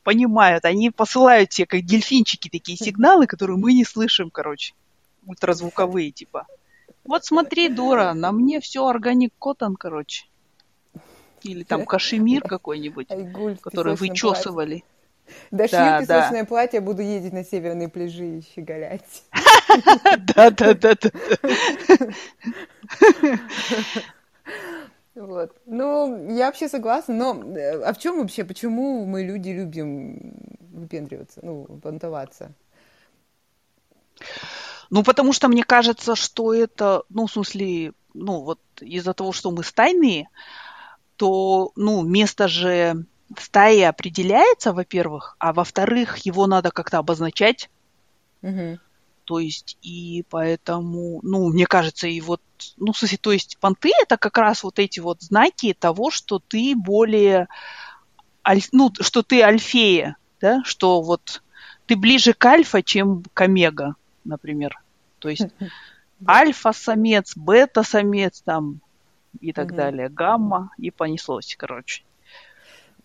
понимают, они посылают тебе, как дельфинчики, такие сигналы, которые мы не слышим, короче, ультразвуковые, типа. Вот смотри, дура, на мне все органик коттон, короче. Или там кашемир какой-нибудь, Айгуль, который вычесывали. Да, шью песочное платье, буду ездить на северные пляжи и щеголять. Да, да, да, да. Вот. Ну, я вообще согласна, но а в чем вообще, почему мы, люди, любим выпендриваться, ну, понтоваться? Ну, потому что мне кажется, что это, ну, в смысле, ну, вот из-за того, что мы стайные, то, ну, место же стаи определяется, во-первых, а во-вторых, его надо как-то обозначать. Угу. То есть, и поэтому, ну, мне кажется, и вот, ну, в смысле, то есть понты – это как раз вот эти вот знаки того, что ты более, ну, что ты альфея, да, что вот ты ближе к альфа, чем к омега, например. То есть альфа-самец, бета-самец там и так далее, гамма, и понеслось, короче.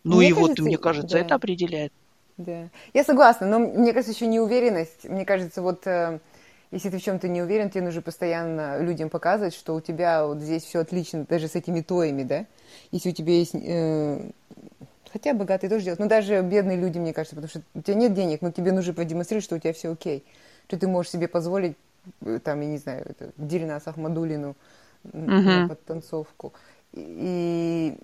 Ну, и вот, мне кажется, это определяет. Да, я согласна, но мне кажется, еще неуверенность. Мне кажется, вот э, если ты в чем-то не уверен, тебе нужно постоянно людям показывать, что у тебя вот здесь все отлично, даже с этими тоями, да? Если у тебя есть... Э, хотя богатые тоже делают, но даже бедные люди, мне кажется, потому что у тебя нет денег, но тебе нужно продемонстрировать, что у тебя все окей, что ты можешь себе позволить, там, я не знаю, это, Дильнас Ахмадуллину mm-hmm. подтанцовку. И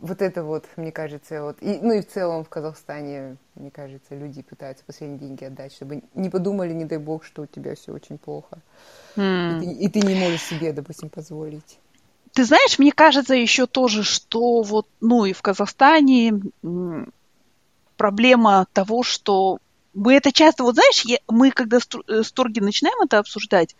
вот это вот, мне кажется, вот, и, ну и в целом в Казахстане, мне кажется, люди пытаются последние деньги отдать, чтобы не подумали, не дай бог, что у тебя все очень плохо, mm. и, ты, и ты не можешь себе, допустим, позволить. Ты знаешь, мне кажется еще тоже, что вот, ну и в Казахстане проблема того, что мы это часто, вот знаешь, я, мы когда с Торги начинаем это обсуждать,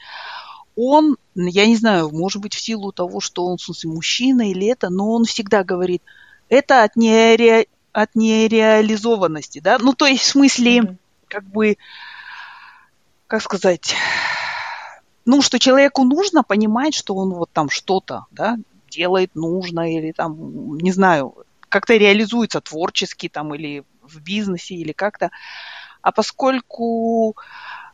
он, я не знаю, может быть, в силу того, что он, в смысле, мужчина или это, но он всегда говорит, это от, нере... от нереализованности, да? Ну, то есть, в смысле, mm-hmm. как бы, как сказать, ну, что человеку нужно понимать, что он вот там что-то, да, делает нужно или там, не знаю, как-то реализуется творчески там или в бизнесе или как-то. А поскольку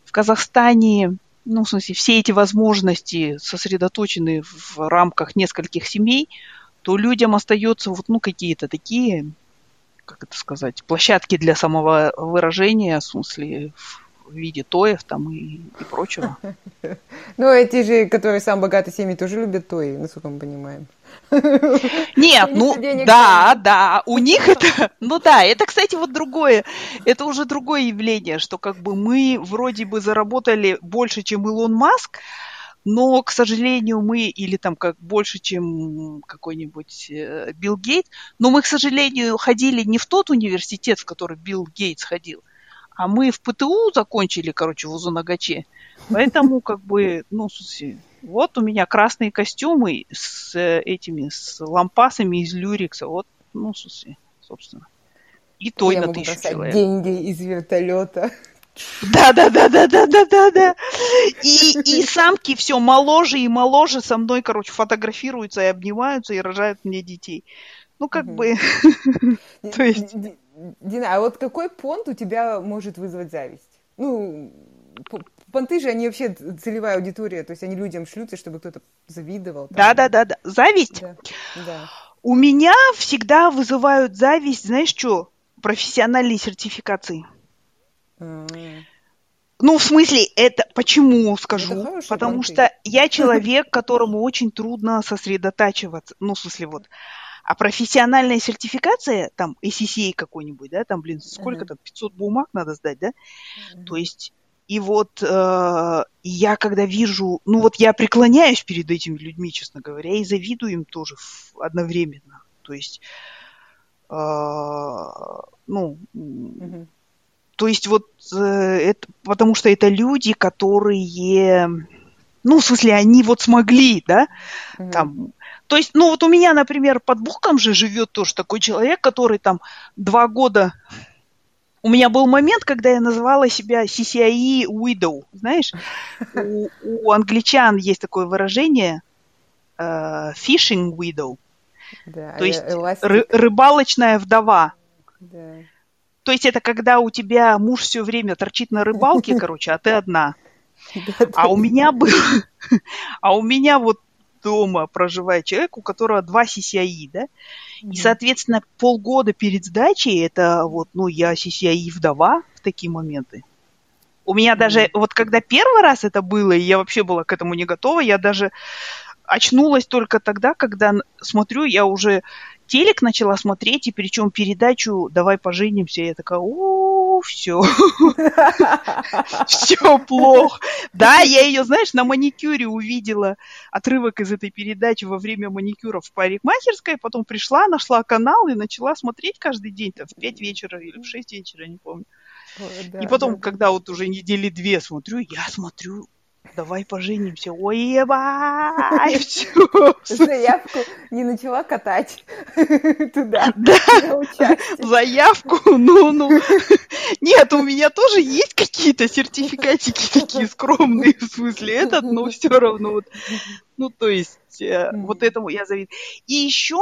в Казахстане... ну, в смысле, все эти возможности сосредоточены в рамках нескольких семей, то людям остаются вот, ну, какие-то такие, как это сказать, площадки для самовыражения, в смысле, в виде тоев там и, и прочего. Ну, эти же, которые самые богатые семьи, тоже любят тои, насколько мы понимаем. Нет, ну, да, да, у них это, ну да, это, кстати, вот другое, это уже другое явление, что как бы мы вроде бы заработали больше, чем Илон Маск, но, к сожалению, мы, или там как больше, чем какой-нибудь Билл Гейтс, но мы, к сожалению, ходили не в тот университет, в который Билл Гейтс ходил, а мы в ПТУ закончили, короче, в Узунагаче. Поэтому, как бы, ну, вот у меня красные костюмы с этими, с лампасами из люрикса. Вот, ну, собственно. И той на тысячу человек. Деньги из вертолета. Да-да-да-да-да-да-да-да. И, и самки все моложе и моложе со мной, короче, фотографируются и обнимаются, и рожают мне детей. Ну, как бы, то есть... Дина, а вот какой понт у тебя может вызвать зависть? Ну, понты же, они вообще целевая аудитория, то есть они людям шлются, чтобы кто-то завидовал. Да-да-да, зависть? Да. Да. У меня всегда вызывают зависть, знаешь что, профессиональные сертификации. Mm. Ну, в смысле, это почему, скажу, это потому понты. Что я человек, которому очень трудно сосредотачиваться, ну, в смысле, вот. А профессиональная сертификация, там, эс си си эй какой-нибудь, да, там, блин, сколько uh-huh. там, пятьсот бумаг надо сдать, да? Uh-huh. То есть, и вот э, я когда вижу, ну вот я преклоняюсь перед этими людьми, честно говоря, и завидую им тоже одновременно. То есть, э, ну, uh-huh. то есть вот, э, это, потому что это люди, которые, ну, в смысле, они вот смогли, да, uh-huh. там... То есть, ну вот у меня, например, под боком же живет тоже такой человек, который там два года... У меня был момент, когда я называла себя си си ай и widow, знаешь? У, у англичан есть такое выражение uh, fishing widow, да, то есть ры, рыбалочная вдова. Да. То есть это когда у тебя муж все время торчит на рыбалке, короче, а ты одна. А у меня был... А у меня вот дома проживает человек, у которого два си си ай и, да, mm-hmm. и, соответственно, полгода перед сдачей, это вот, ну, я си си ай и-вдова в такие моменты. У меня mm-hmm. даже, вот когда первый раз это было, и я вообще была к этому не готова, я даже очнулась только тогда, когда смотрю, я уже телек начала смотреть, и причем передачу «Давай поженимся», я такая, о все. Все плохо. Да, я ее, знаешь, на маникюре увидела отрывок из этой передачи во время маникюра в парикмахерской, потом пришла, нашла канал и начала смотреть каждый день, там, в пять вечера или в шесть вечера, не помню. И потом, когда вот уже недели две смотрю, я смотрю «Давай поженимся». Ой, ебай, все. Заявку не начала катать туда. Да, заявку, ну-ну. Нет, у меня тоже есть какие-то сертификатики такие скромные, в смысле этот, но все равно. Вот. Ну, то есть, э, вот этому я завидую. И еще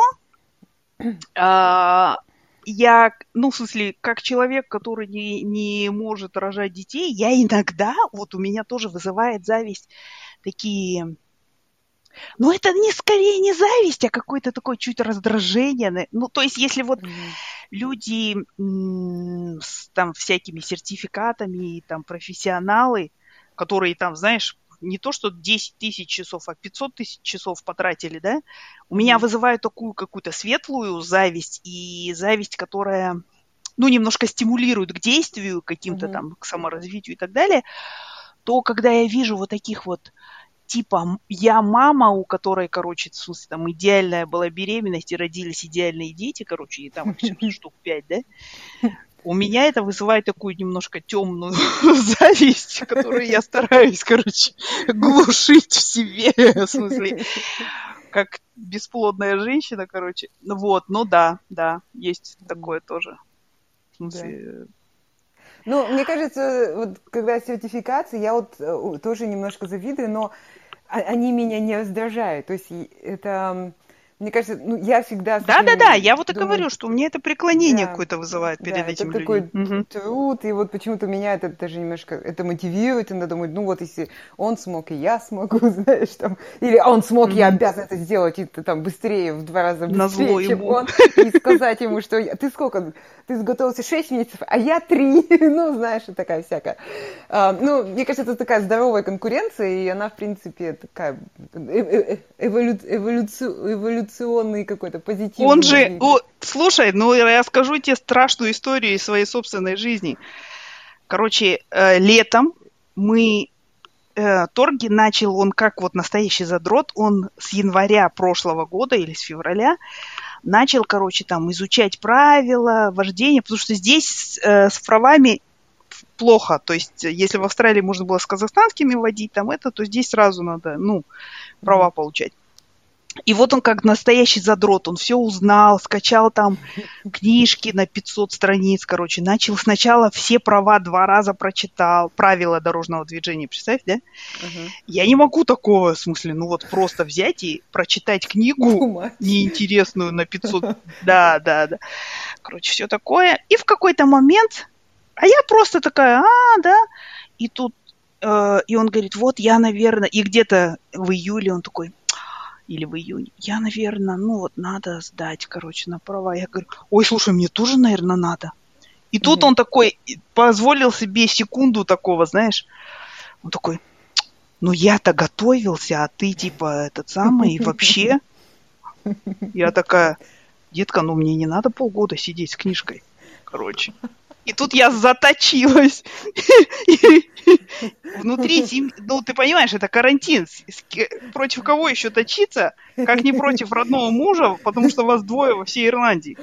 э, я, ну, в смысле, как человек, который не, не может рожать детей, я иногда, вот у меня тоже вызывает зависть такие... Ну, это не скорее не зависть, а какое-то такое чуть раздражение. Ну, то есть, если вот mm-hmm. люди м- с там всякими сертификатами, и там профессионалы, которые там, знаешь, не то что десять тысяч часов, а пятьсот тысяч часов потратили, да, у меня вызывает такую какую-то светлую зависть и зависть, которая, ну, немножко стимулирует к действию, к каким-то mm-hmm. там, к саморазвитию и так далее, то когда я вижу вот таких вот, типа, я мама, у которой, короче, в смысле, там, идеальная была беременность и родились идеальные дети, короче, и там штук пять, да, у меня это вызывает такую немножко темную зависть, которую я стараюсь, короче, глушить в себе, в смысле, как бесплодная женщина, короче. Вот, ну да, да, есть такое тоже. В смысле... Ну, мне кажется, вот когда сертификации, я вот тоже немножко завидую, но они меня не раздражают, то есть это... Мне кажется, ну, я всегда... Да-да-да, я вот и думаю, говорю, что у меня это преклонение да, какое-то вызывает перед да, этим людям. Это такой угу. труд, и вот почему-то меня это даже немножко это мотивирует, и надо думать, ну вот если он смог, и я смогу, знаешь, там, или он смог, mm-hmm. я обязан это сделать, и ты там быстрее, в два раза быстрее, чем ему. Он, и сказать ему, что ты сколько, ты сготовился шесть месяцев, а я три, ну, знаешь, такая всякая. Ну, мне кажется, это такая здоровая конкуренция, и она, в принципе, такая эволюционная, какой-то позитивный. Он же, о, слушай, ну я скажу тебе страшную историю из своей собственной жизни. Короче, э, летом мы э, торги начал, он как вот настоящий задрот, он с января прошлого года или с февраля начал, короче, там изучать правила вождения, потому что здесь э, с правами плохо, то есть если в Австралии можно было с казахстанскими водить, там это, то здесь сразу надо, ну, права mm-hmm. получать. И вот он как настоящий задрот, он все узнал, скачал там книжки на пятьсот страниц, короче, начал сначала все права два раза прочитал, правила дорожного движения, представь, да? Uh-huh. Я не могу такого, в смысле, ну вот просто взять и прочитать книгу неинтересную на пятьсот, да, да, да, короче, все такое. И в какой-то момент, а я просто такая, а, да, и тут, э, и он говорит, вот я, наверное, и где-то в июле он такой, или в июне, я, наверное, ну вот надо сдать, короче, на права. Я говорю, ой, слушай, мне тоже, наверное, надо. И mm-hmm. тут он такой, позволил себе секунду такого, знаешь, он такой, ну я-то готовился, а ты типа этот самый, и вообще. Я такая, детка, ну мне не надо полгода сидеть с книжкой, короче. И тут я заточилась. Внутри семьи... Ну, ты понимаешь, это карантин. Против кого еще точиться? Как не против родного мужа, потому что вас двое во всей Ирландии.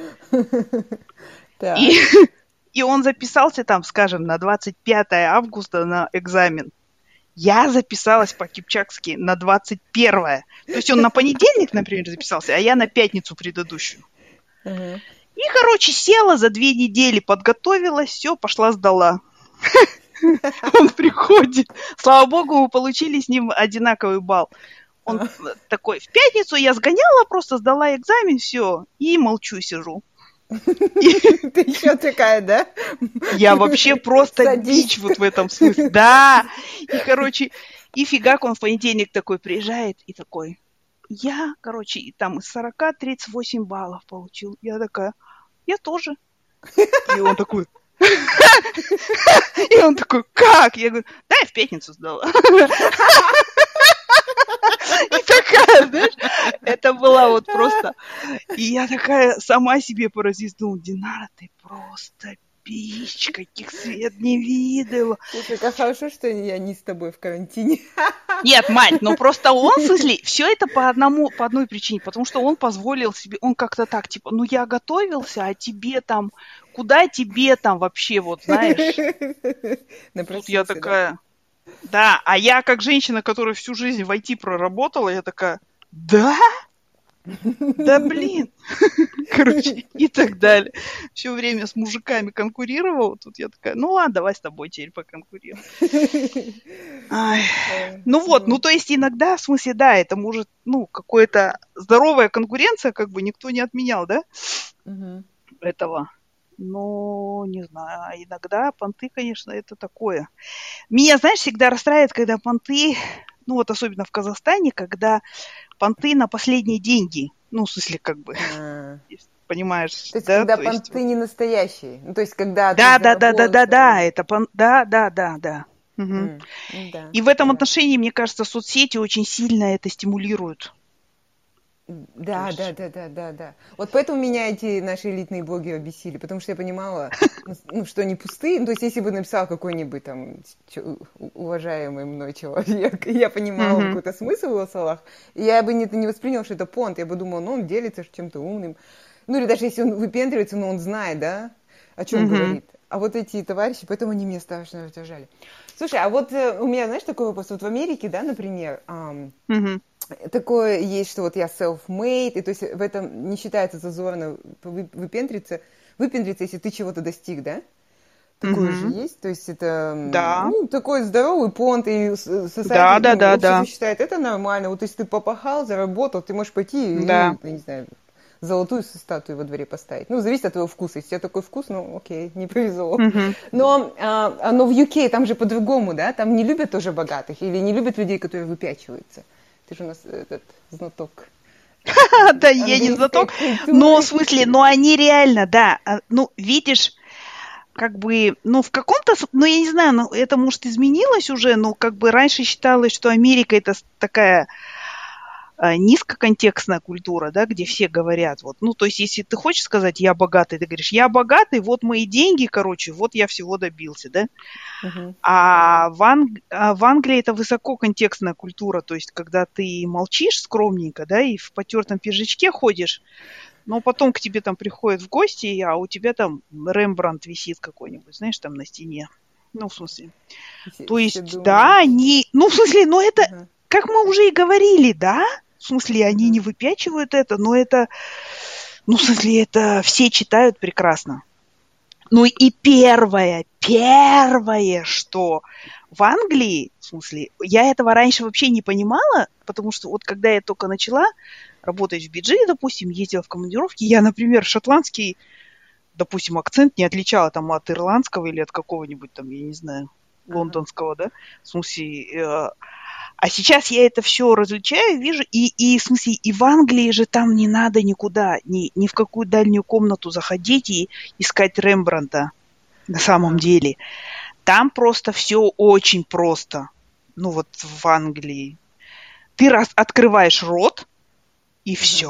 И, и он записался там, скажем, на двадцать пятое августа на экзамен. Я записалась по-кипчакски на двадцать первое. То есть он на понедельник, например, записался, а я на пятницу предыдущую. Угу. И, короче, села за две недели, подготовилась, все, пошла, сдала. Он приходит. Слава богу, мы получили с ним одинаковый балл. Он такой, в пятницу я сгоняла, просто сдала экзамен, все, и молчу, сижу. Ты еще такая, да? Я вообще просто дичь вот в этом смысле. Да. И, короче, и фигак он в понедельник такой приезжает и такой... Я, короче, и там из сорока тридцать восемь баллов получил. Я такая, я тоже. И он такой, и он такой, как? Я говорю, да, я в пятницу сдала. И такая, знаешь, это была вот просто... И я такая сама себе поразилась, думаю, Динара, ты просто пич, каких свет не видела. Слушай, как хорошо, что я не с тобой в карантине. Нет, мать, ну просто он, в смысле, все это по одному, по одной причине, потому что он позволил себе, он как-то так, типа, ну я готовился, а тебе там, куда тебе там вообще, вот, знаешь. Тут я такая, да, а я как женщина, которая всю жизнь в ай ти проработала, я такая, да? Да блин, короче, и так далее. Все время с мужиками конкурировала. Тут я такая, ну ладно, давай с тобой теперь поконкурируем. Ну вот, ну то есть иногда, в смысле, да, это может, ну, какая-то здоровая конкуренция, как бы никто не отменял, да, этого. Но, не знаю, иногда понты, конечно, это такое. Меня, знаешь, всегда расстраивает, когда понты... Ну вот особенно в Казахстане, когда понты на последние деньги. Ну, в смысле, как бы, mm. понимаешь. То есть, да? когда то понты есть... не настоящие. Ну, то есть, когда... Да, да, да, да, да, да, это пон... Да, да, да, да. Угу. Mm. Mm-hmm. И в этом yeah. отношении, мне кажется, соцсети очень сильно это стимулируют. Да, есть... да, да, да, да, да. Вот поэтому меня эти наши элитные блоги обессили, потому что я понимала, ну, что они пустые. То есть, если бы написал какой-нибудь там уважаемый мной человек, я понимала mm-hmm. какой-то смысл в его словах, я бы это не восприняла, что это понт. Я бы думала, ну, он делится чем-то умным. Ну, или даже если он выпендривается, но он знает, да, о чем mm-hmm. говорит. А вот эти товарищи, поэтому они меня страшно раздражали. Слушай, а вот э, у меня, знаешь, такой вопрос. Вот в Америке, да, например... Эм, mm-hmm. Такое есть, что вот я self-made, и то есть в этом не считается зазорно выпендриться, выпендриться, если ты чего-то достиг, да? Такое mm-hmm. же есть, то есть это да. ну, такой здоровый понт, и социальный да, да, ну, да, да. считает, это нормально, вот если ты попахал, заработал, ты можешь пойти, да. и, я не знаю, золотую статую во дворе поставить. Ну, зависит от твоего вкуса, если у тебя такой вкус, ну, окей, не повезло. Mm-hmm. Но, а, но в ю кей там же по-другому, да, там не любят тоже богатых, или не любят людей, которые выпячиваются. Ты же у нас этот знаток. Да, я не знаток. Но, в смысле, ну они реально, да. Ну, видишь, как бы, ну в каком-то, ну я не знаю, ну это, может, изменилось уже, но как бы раньше считалось, что Америка это такая низкоконтекстная культура, да, где все говорят, вот, ну, то есть, если ты хочешь сказать, я богатый, ты говоришь, я богатый, вот мои деньги, короче, вот я всего добился, да, uh-huh. а в, Анг... в Англии это высококонтекстная культура, то есть, когда ты молчишь скромненько, да, и в потертом пиджачке ходишь, но потом к тебе там приходят в гости, а у тебя там Рембрандт висит какой-нибудь, знаешь, там на стене, ну, в смысле, все, то есть, думают. Да, они, ну, в смысле, но это, uh-huh. как мы уже и говорили, да, в смысле, они не выпячивают это, но это, ну, в смысле, это все читают прекрасно. Ну и первое, первое, что в Англии, в смысле, я этого раньше вообще не понимала, потому что вот когда я только начала работать в Биджи, допустим, ездила в командировки, я, например, шотландский, допустим, акцент не отличала там от ирландского или от какого-нибудь там, я не знаю, лондонского, да, в смысле... Э- А сейчас я это все различаю, вижу, и, и в смысле, и в Англии же там не надо никуда, ни, ни в какую дальнюю комнату заходить и искать Рембрандта на самом деле. Там просто все очень просто, ну вот в Англии. Ты раз открываешь рот, и все.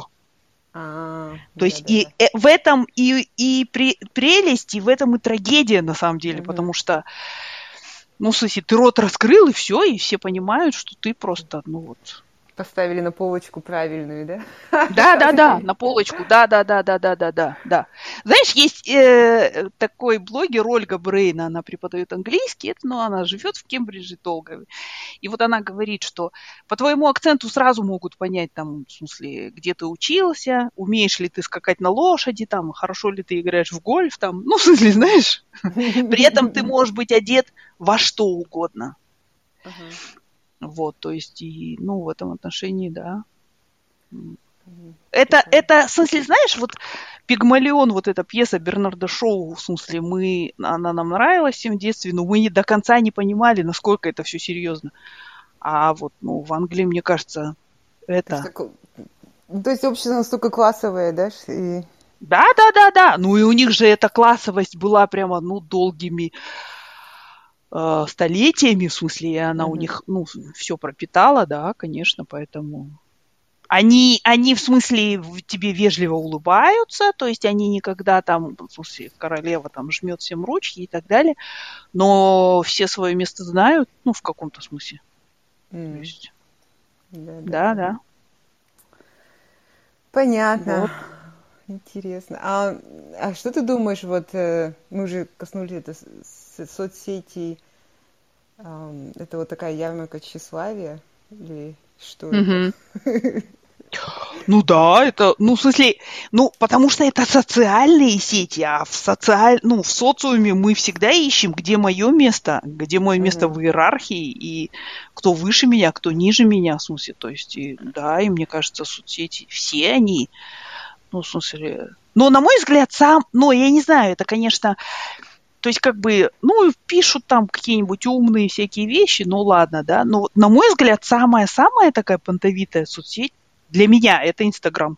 А-а-а. То есть да, и, да. и в этом и, и при, прелесть, и в этом и трагедия на самом деле, угу. потому что... Ну, в смысле, ты рот раскрыл, и все, и все понимают, что ты просто, ну вот... Поставили на полочку правильную, да? Да-да-да, на полочку, да-да-да-да-да-да-да. Знаешь, есть э, такой блогер Ольга Брейна, она преподает английский, это, но она живет в Кембридже долго. И вот она говорит, что по твоему акценту сразу могут понять, там, в смысле, где ты учился, умеешь ли ты скакать на лошади, там, хорошо ли ты играешь в гольф, там, ну, в смысле, знаешь, при этом ты можешь быть одет во что угодно. Вот, то есть, и, ну, в этом отношении, да. Это, это, в смысле, знаешь, вот «Пигмалион», вот эта пьеса Бернарда Шоу, в смысле, мы, она нам нравилась всем в детстве, но мы до конца не понимали, насколько это все серьезно. А вот, ну, в Англии, мне кажется, это... То есть, то есть общество настолько классовое, да, и... Да, да, да, да. Ну, и у них же эта классовость была прямо, ну, долгими... столетиями, в смысле, она mm-hmm. у них, ну, все пропитала, да, конечно, поэтому Они, они, в смысле, тебе вежливо улыбаются, то есть они никогда там, слушай, королева там жмет всем ручки и так далее, но все свое место знают, ну, в каком-то смысле. Mm. То есть, да, да, да, да. Понятно. Вот. Интересно. А, а что ты думаешь, вот мы уже коснулись это соцсетей, это вот такая ярмарка тщеславия или что mm-hmm. это? Ну да, это, ну, в смысле, ну, потому что это социальные сети, а в социаль... ну, в социуме мы всегда ищем, где мое место, где мое mm-hmm. место в иерархии, и кто выше меня, кто ниже меня, в смысле, то есть, и, да, и мне кажется, соцсети, все они, ну, в смысле, но, на мой взгляд, сам, ну, я не знаю, это, конечно, то есть, как бы, ну, пишут там какие-нибудь умные всякие вещи, ну, ладно, да, но, на мой взгляд, самая-самая такая понтовитая соцсеть, для меня это Инстаграм.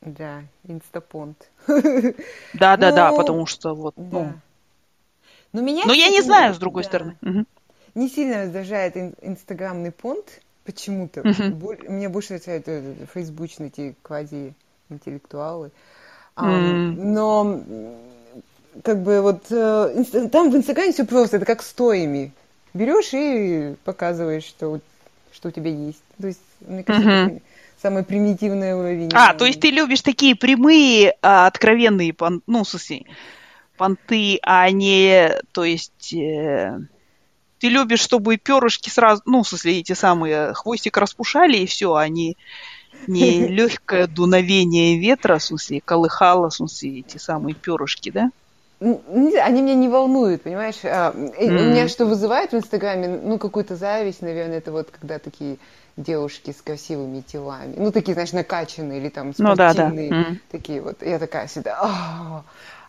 Да, инстапонт. Да-да-да, ну, потому что вот... Да. Ну. Но, меня Но я не знаю, с другой да. стороны. Угу. Не сильно раздражает ин- инстаграмный понт почему-то. Угу. Мне больше раздражают фейсбучные эти квази-интеллектуалы. А, mm. Но как бы вот... Там в Инстаграме все просто, это как стоями. Берешь и показываешь, что, что у тебя есть. То есть, мне кажется... Угу. Самый примитивный уровень. А, то есть ты любишь такие прямые, а, откровенные понты, ну, в смысле, понты, а не, то есть, э, ты любишь, чтобы перышки сразу, ну, в смысле, эти самые, хвостик распушали, и все, а не, не легкое дуновение ветра, в смысле, колыхало, в смысле, эти самые перышки, да? Они меня не волнуют, понимаешь? А, mm. Меня что вызывает в Инстаграме? Ну, какую-то зависть, наверное, это вот когда такие девушки с красивыми телами. Ну, такие, знаешь, накачанные или там спортивные. Ну, да, да. Mm. Такие вот. Я такая всегда...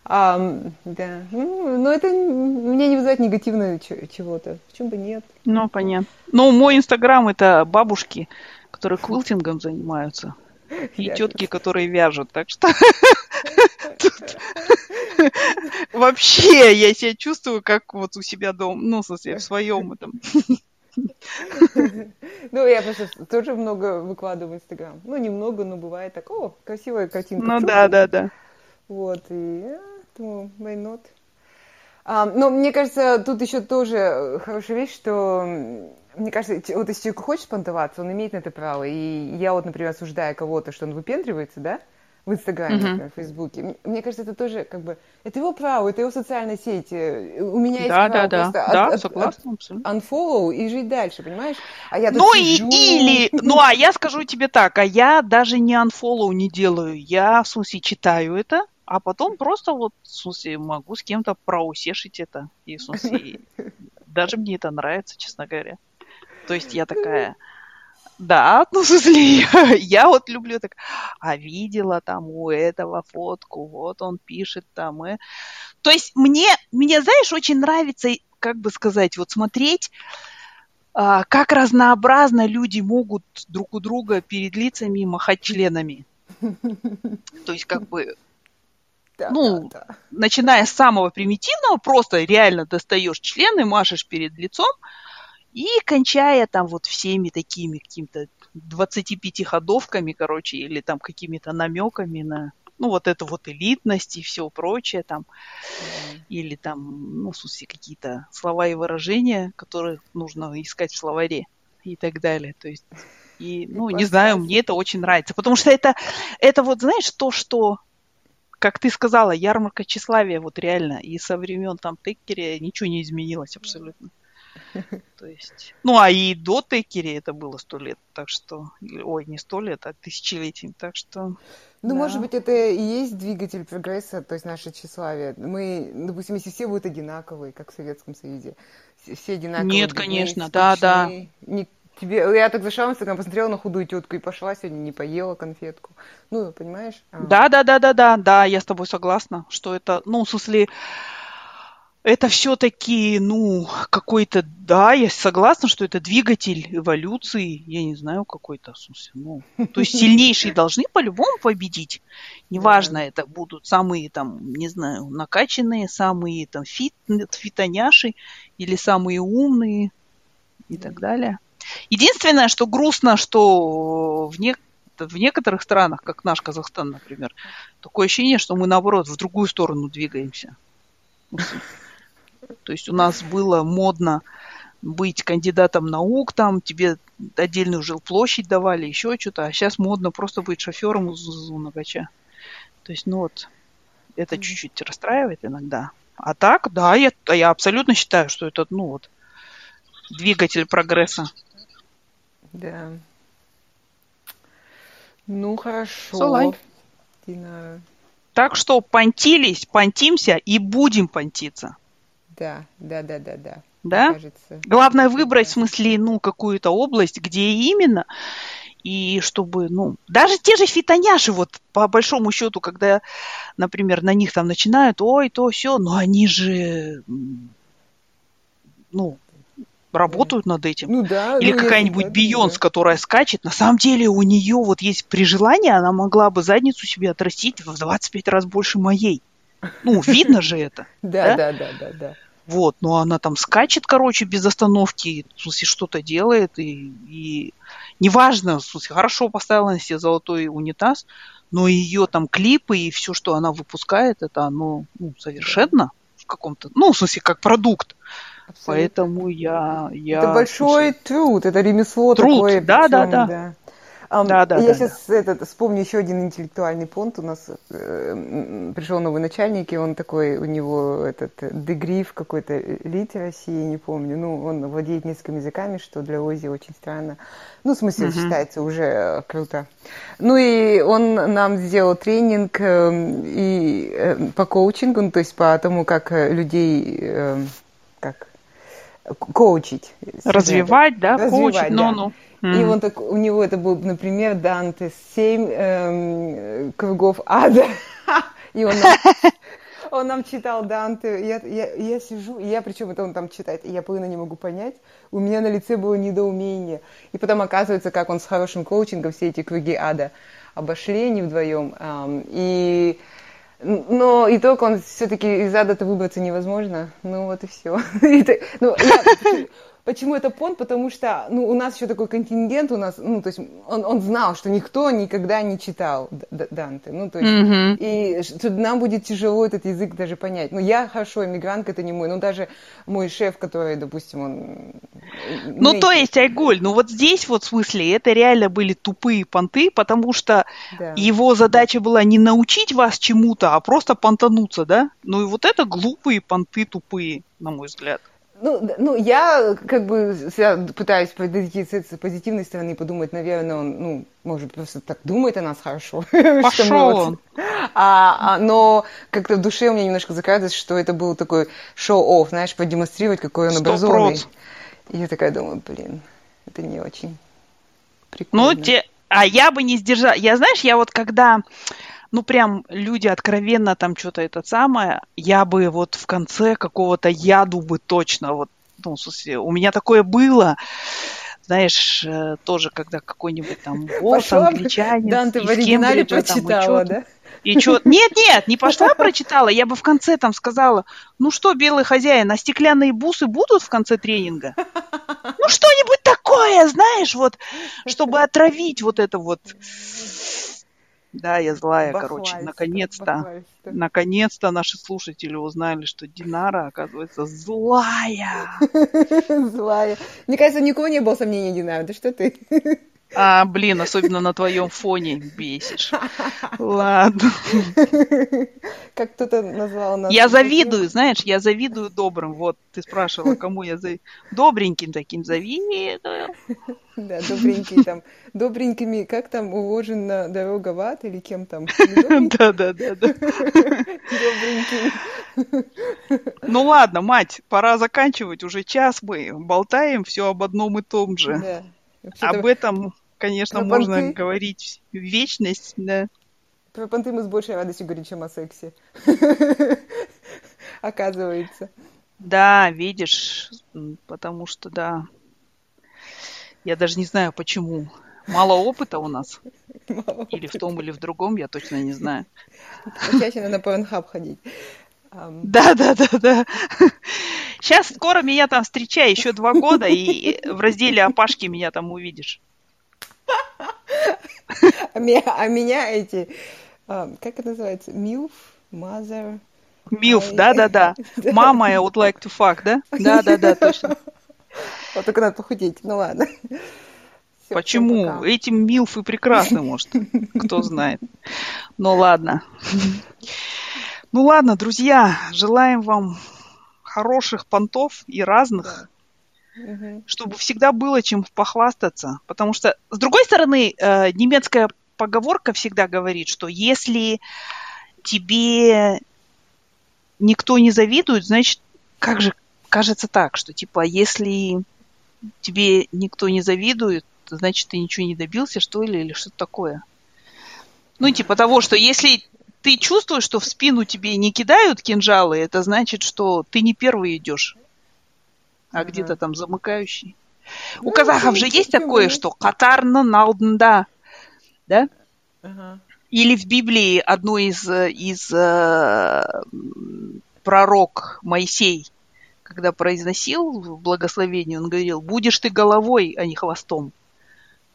А, да. Ну, но это меня не вызывает негативно чего-то. Почему бы нет? Ну, понятно. Ну, мой Инстаграм — это бабушки, которые квилтингом занимаются. И тетки, которые вяжут. Так что... Вообще, я себя чувствую, как вот у себя дома, ну, в смысле, в своем этом. Ну, я просто тоже много выкладываю в Инстаграм. Ну, немного, но бывает так, о, красивая картинка. Ну, да, да, да. Вот, и я думаю, why not? А, но мне кажется, тут еще тоже хорошая вещь, что... Мне кажется, вот если человек хочет понтоваться, он имеет на это право. И я вот, например, осуждаю кого-то, что он выпендривается, да? В Инстаграме, uh-huh. в Фейсбуке. Мне кажется, это тоже как бы... Это его право, это его социальная сеть. У меня есть да, право да, просто да. От, да, от, согласна, от unfollow и жить дальше, понимаешь? А я ну, и, или... Ну, а я скажу тебе так, а я даже не unfollow не делаю. Я, в смысле, читаю это, а потом просто вот, в смысле, могу с кем-то проусешить это. И, в смысле, даже мне это нравится, честно говоря. То есть я такая... Да, ну, в смысле, я, я вот люблю так, а видела там у этого фотку, вот он пишет там. И... То есть мне, мне, знаешь, очень нравится, как бы сказать, вот смотреть, а, как разнообразно люди могут друг у друга перед лицами и махать членами. То есть как бы, ну, начиная с самого примитивного, просто реально достаешь члены, машешь перед лицом, и кончая там вот всеми такими какими-то двадцатипятиходовками, короче, или там какими-то намеками на, ну, вот эту вот элитность и все прочее там. Mm. Или там, ну, в смысле, какие-то слова и выражения, которые нужно искать в словаре и так далее. То есть, и, ну, не знаю, мне это очень нравится. Потому что это, это вот, знаешь, то, что, как ты сказала, ярмарка тщеславия, вот реально, и со времен там Теккеря ничего не изменилось абсолютно. То есть, ну, а и до Теккери это было сто лет, так что, ой, не сто лет, а тысячелетий, так что... Ну, да. Может быть, это и есть двигатель прогресса, то есть наше тщеславие. Мы, допустим, если все будут одинаковые, как в Советском Союзе, все одинаковые... Нет, бедные, конечно, да, да. Не, тебе, я так зашла в Инстаграм, посмотрела на худую тетку и пошла сегодня, не поела конфетку. Ну, понимаешь? Да-да-да-да-да, да, я с тобой согласна, что это, ну, в смысле... Это все-таки, ну, какой-то, да, я согласна, что это двигатель эволюции, я не знаю, какой-то, в смысле, ну, то есть сильнейшие должны по-любому победить, неважно, да. Это будут самые, там, не знаю, накачанные, самые, там, фит, фитоняши или самые умные и так далее. Единственное, что грустно, что в, не, в некоторых странах, как наш Казахстан, например, такое ощущение, что мы, наоборот, в другую сторону двигаемся. То есть у нас было модно быть кандидатом наук, там тебе отдельную жилплощадь давали, еще что-то, а сейчас модно просто быть шофером Узунагача. То есть, ну вот, это mm-hmm. чуть-чуть расстраивает иногда. А так, да, я, я абсолютно считаю, что это, ну вот, двигатель прогресса. Да. Ну, хорошо. So like. Так что понтились, понтимся и будем понтиться. Да, да, да, да, да. Да? Главное выбрать, да. в смысле, ну, какую-то область, где именно, и чтобы, ну, даже те же фитоняши, вот, по большому счету, когда, например, на них там начинают, ой, то, все, но они же, ну, работают да. над этим. Ну, да, или ну, какая-нибудь Бейонс, да. которая скачет, на самом деле у нее вот есть при желании, она могла бы задницу себе отрастить в двадцать пять раз больше моей. Ну, видно же это. Да, да, да, да, да. Вот, но она там скачет, короче, без остановки, в смысле, что-то делает, и, и неважно, в смысле, хорошо поставила на себе золотой унитаз, но ее там клипы и все, что она выпускает, это оно ну, совершенно в каком-то, ну, в смысле, как продукт. Абсолютно. Поэтому я... я это большой смысле... труд, это ремесло труд, такое. Труд, да, да, да, да. Um, да, да, я да, сейчас да. Этот, вспомню еще один интеллектуальный понт. У нас э, пришел новый начальник, и он такой, у него этот дегриф какой-то литераси, не помню. Ну, он владеет несколькими языками, что для Ози очень странно. Ну, в смысле, uh-huh. считается уже круто. Ну, и он нам сделал тренинг э, и, э, по коучингу, ну, то есть по тому, как людей... Э, как... коучить. Развивать, да? Развивать, коучить, да. Ну, ну. И он так, у него это был, например, Данте, семь эм, кругов ада. И он нам, он нам читал Данте. Я, я, я сижу, и я, причем это он там читает, и я половину не могу понять. У меня на лице было недоумение. И потом оказывается, как он с хорошим коучингом все эти круги ада обошли, не вдвоем. Эм, и... Но итог, он все-таки из ада-то выбраться невозможно. Ну вот и все. Ну, я, почему это понт? Потому что ну, у нас еще такой контингент, у нас, ну, то есть он, он знал, что никто никогда не читал Данте. Ну, то есть, mm-hmm. и что нам будет тяжело этот язык даже понять. Ну, я хорошо, эмигрантка это не мой, но даже мой шеф, который, допустим, он... Ну, мейт. То есть, Айгуль, ну вот здесь вот в смысле это реально были тупые понты, потому что да. его задача была не научить вас чему-то, а просто понтануться, да? Ну и вот это глупые понты тупые, на мой взгляд. Ну, ну, я как бы пытаюсь подойти с позитивной стороны и подумать, наверное, он, ну, может, просто так думает о нас хорошо. Пошел он. А, а, но как-то в душе у меня немножко закрадывается, что это был такой шоу-офф, знаешь, продемонстрировать, какой он образованный. сто процентов. И я такая думаю, блин, это не очень прикольно. Ну, те... а я бы не сдержала. Я, знаешь, я вот когда... Ну, прям люди откровенно там что-то это самое, я бы вот в конце какого-то яду бы точно, вот, ну, в смысле, у меня такое было, знаешь, тоже, когда какой-нибудь там босс, англичанин, Данте в оригинале прочитала, да? И что? Нет-нет, не пошла прочитала, я бы в конце там сказала, ну что, белый хозяин, а стеклянные бусы будут в конце тренинга? Ну что-нибудь такое, знаешь, вот, чтобы отравить вот это вот... Да, я злая, бахвальство, короче, наконец-то, бахвальство. наконец-то наши слушатели узнали, что Динара, оказывается, злая. Злая. Мне кажется, у никого не было сомнений, Динара, да что ты? А, блин, особенно на твоем фоне бесишь. Ладно. Как кто-то назвал нас. Я завидую, знаешь, я завидую добрым. Вот, ты спрашивала, кому я завидую. Добреньким таким завидую. Да, добренький там. Добренькими, как там, уложена дорога в ад или кем там? Да, да, да, да. Добренький. Ну ладно, мать, пора заканчивать. Уже час мы болтаем, все об одном и том же. Да. Вообще-то... Об этом, конечно, про можно понты... говорить в вечность, да. Про понты мы с большей радостью говорим, чем о сексе. Оказывается. Да, видишь, потому что, да, я даже не знаю, почему. Мало опыта у нас. Мало или опыта. В том, или в другом, я точно не знаю. Чаще надо на порнхаб ходить. Да, да, да, да. Сейчас скоро меня там встречай, еще два года, и в разделе «Опашки» меня там увидишь. А меня эти... Как это называется? Милф? Мазер? Милф, да-да-да. Мама, I would like to fuck, да? Да-да-да, точно. Вот только надо похудеть, ну ладно. Все, почему? Этим милфы прекрасны, может. Кто знает. Ну ладно. Ну ладно, друзья, желаем вам хороших понтов и разных, чтобы всегда было чем похвастаться. Потому что, с другой стороны, немецкая поговорка всегда говорит, что если тебе никто не завидует, значит, как же кажется так, что типа если тебе никто не завидует, значит, ты ничего не добился, что ли, или что-то такое. Ну, типа того, что если ты чувствуешь, что в спину тебе не кидают кинжалы, это значит, что ты не первый идешь, а ага. где-то там замыкающий. Ну, у казахов же есть такое, что «катарна налднда», да? Ага. Или в Библии одной из, из э, пророк Моисей, когда произносил благословение, он говорил: «Будешь ты головой, а не хвостом».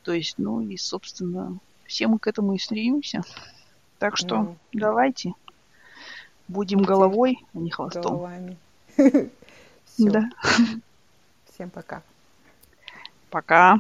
То есть, ну и, собственно, все мы к этому и стремимся. Так что mm. давайте будем головой, а не хвостом. Головами. Да. Всем пока. Пока.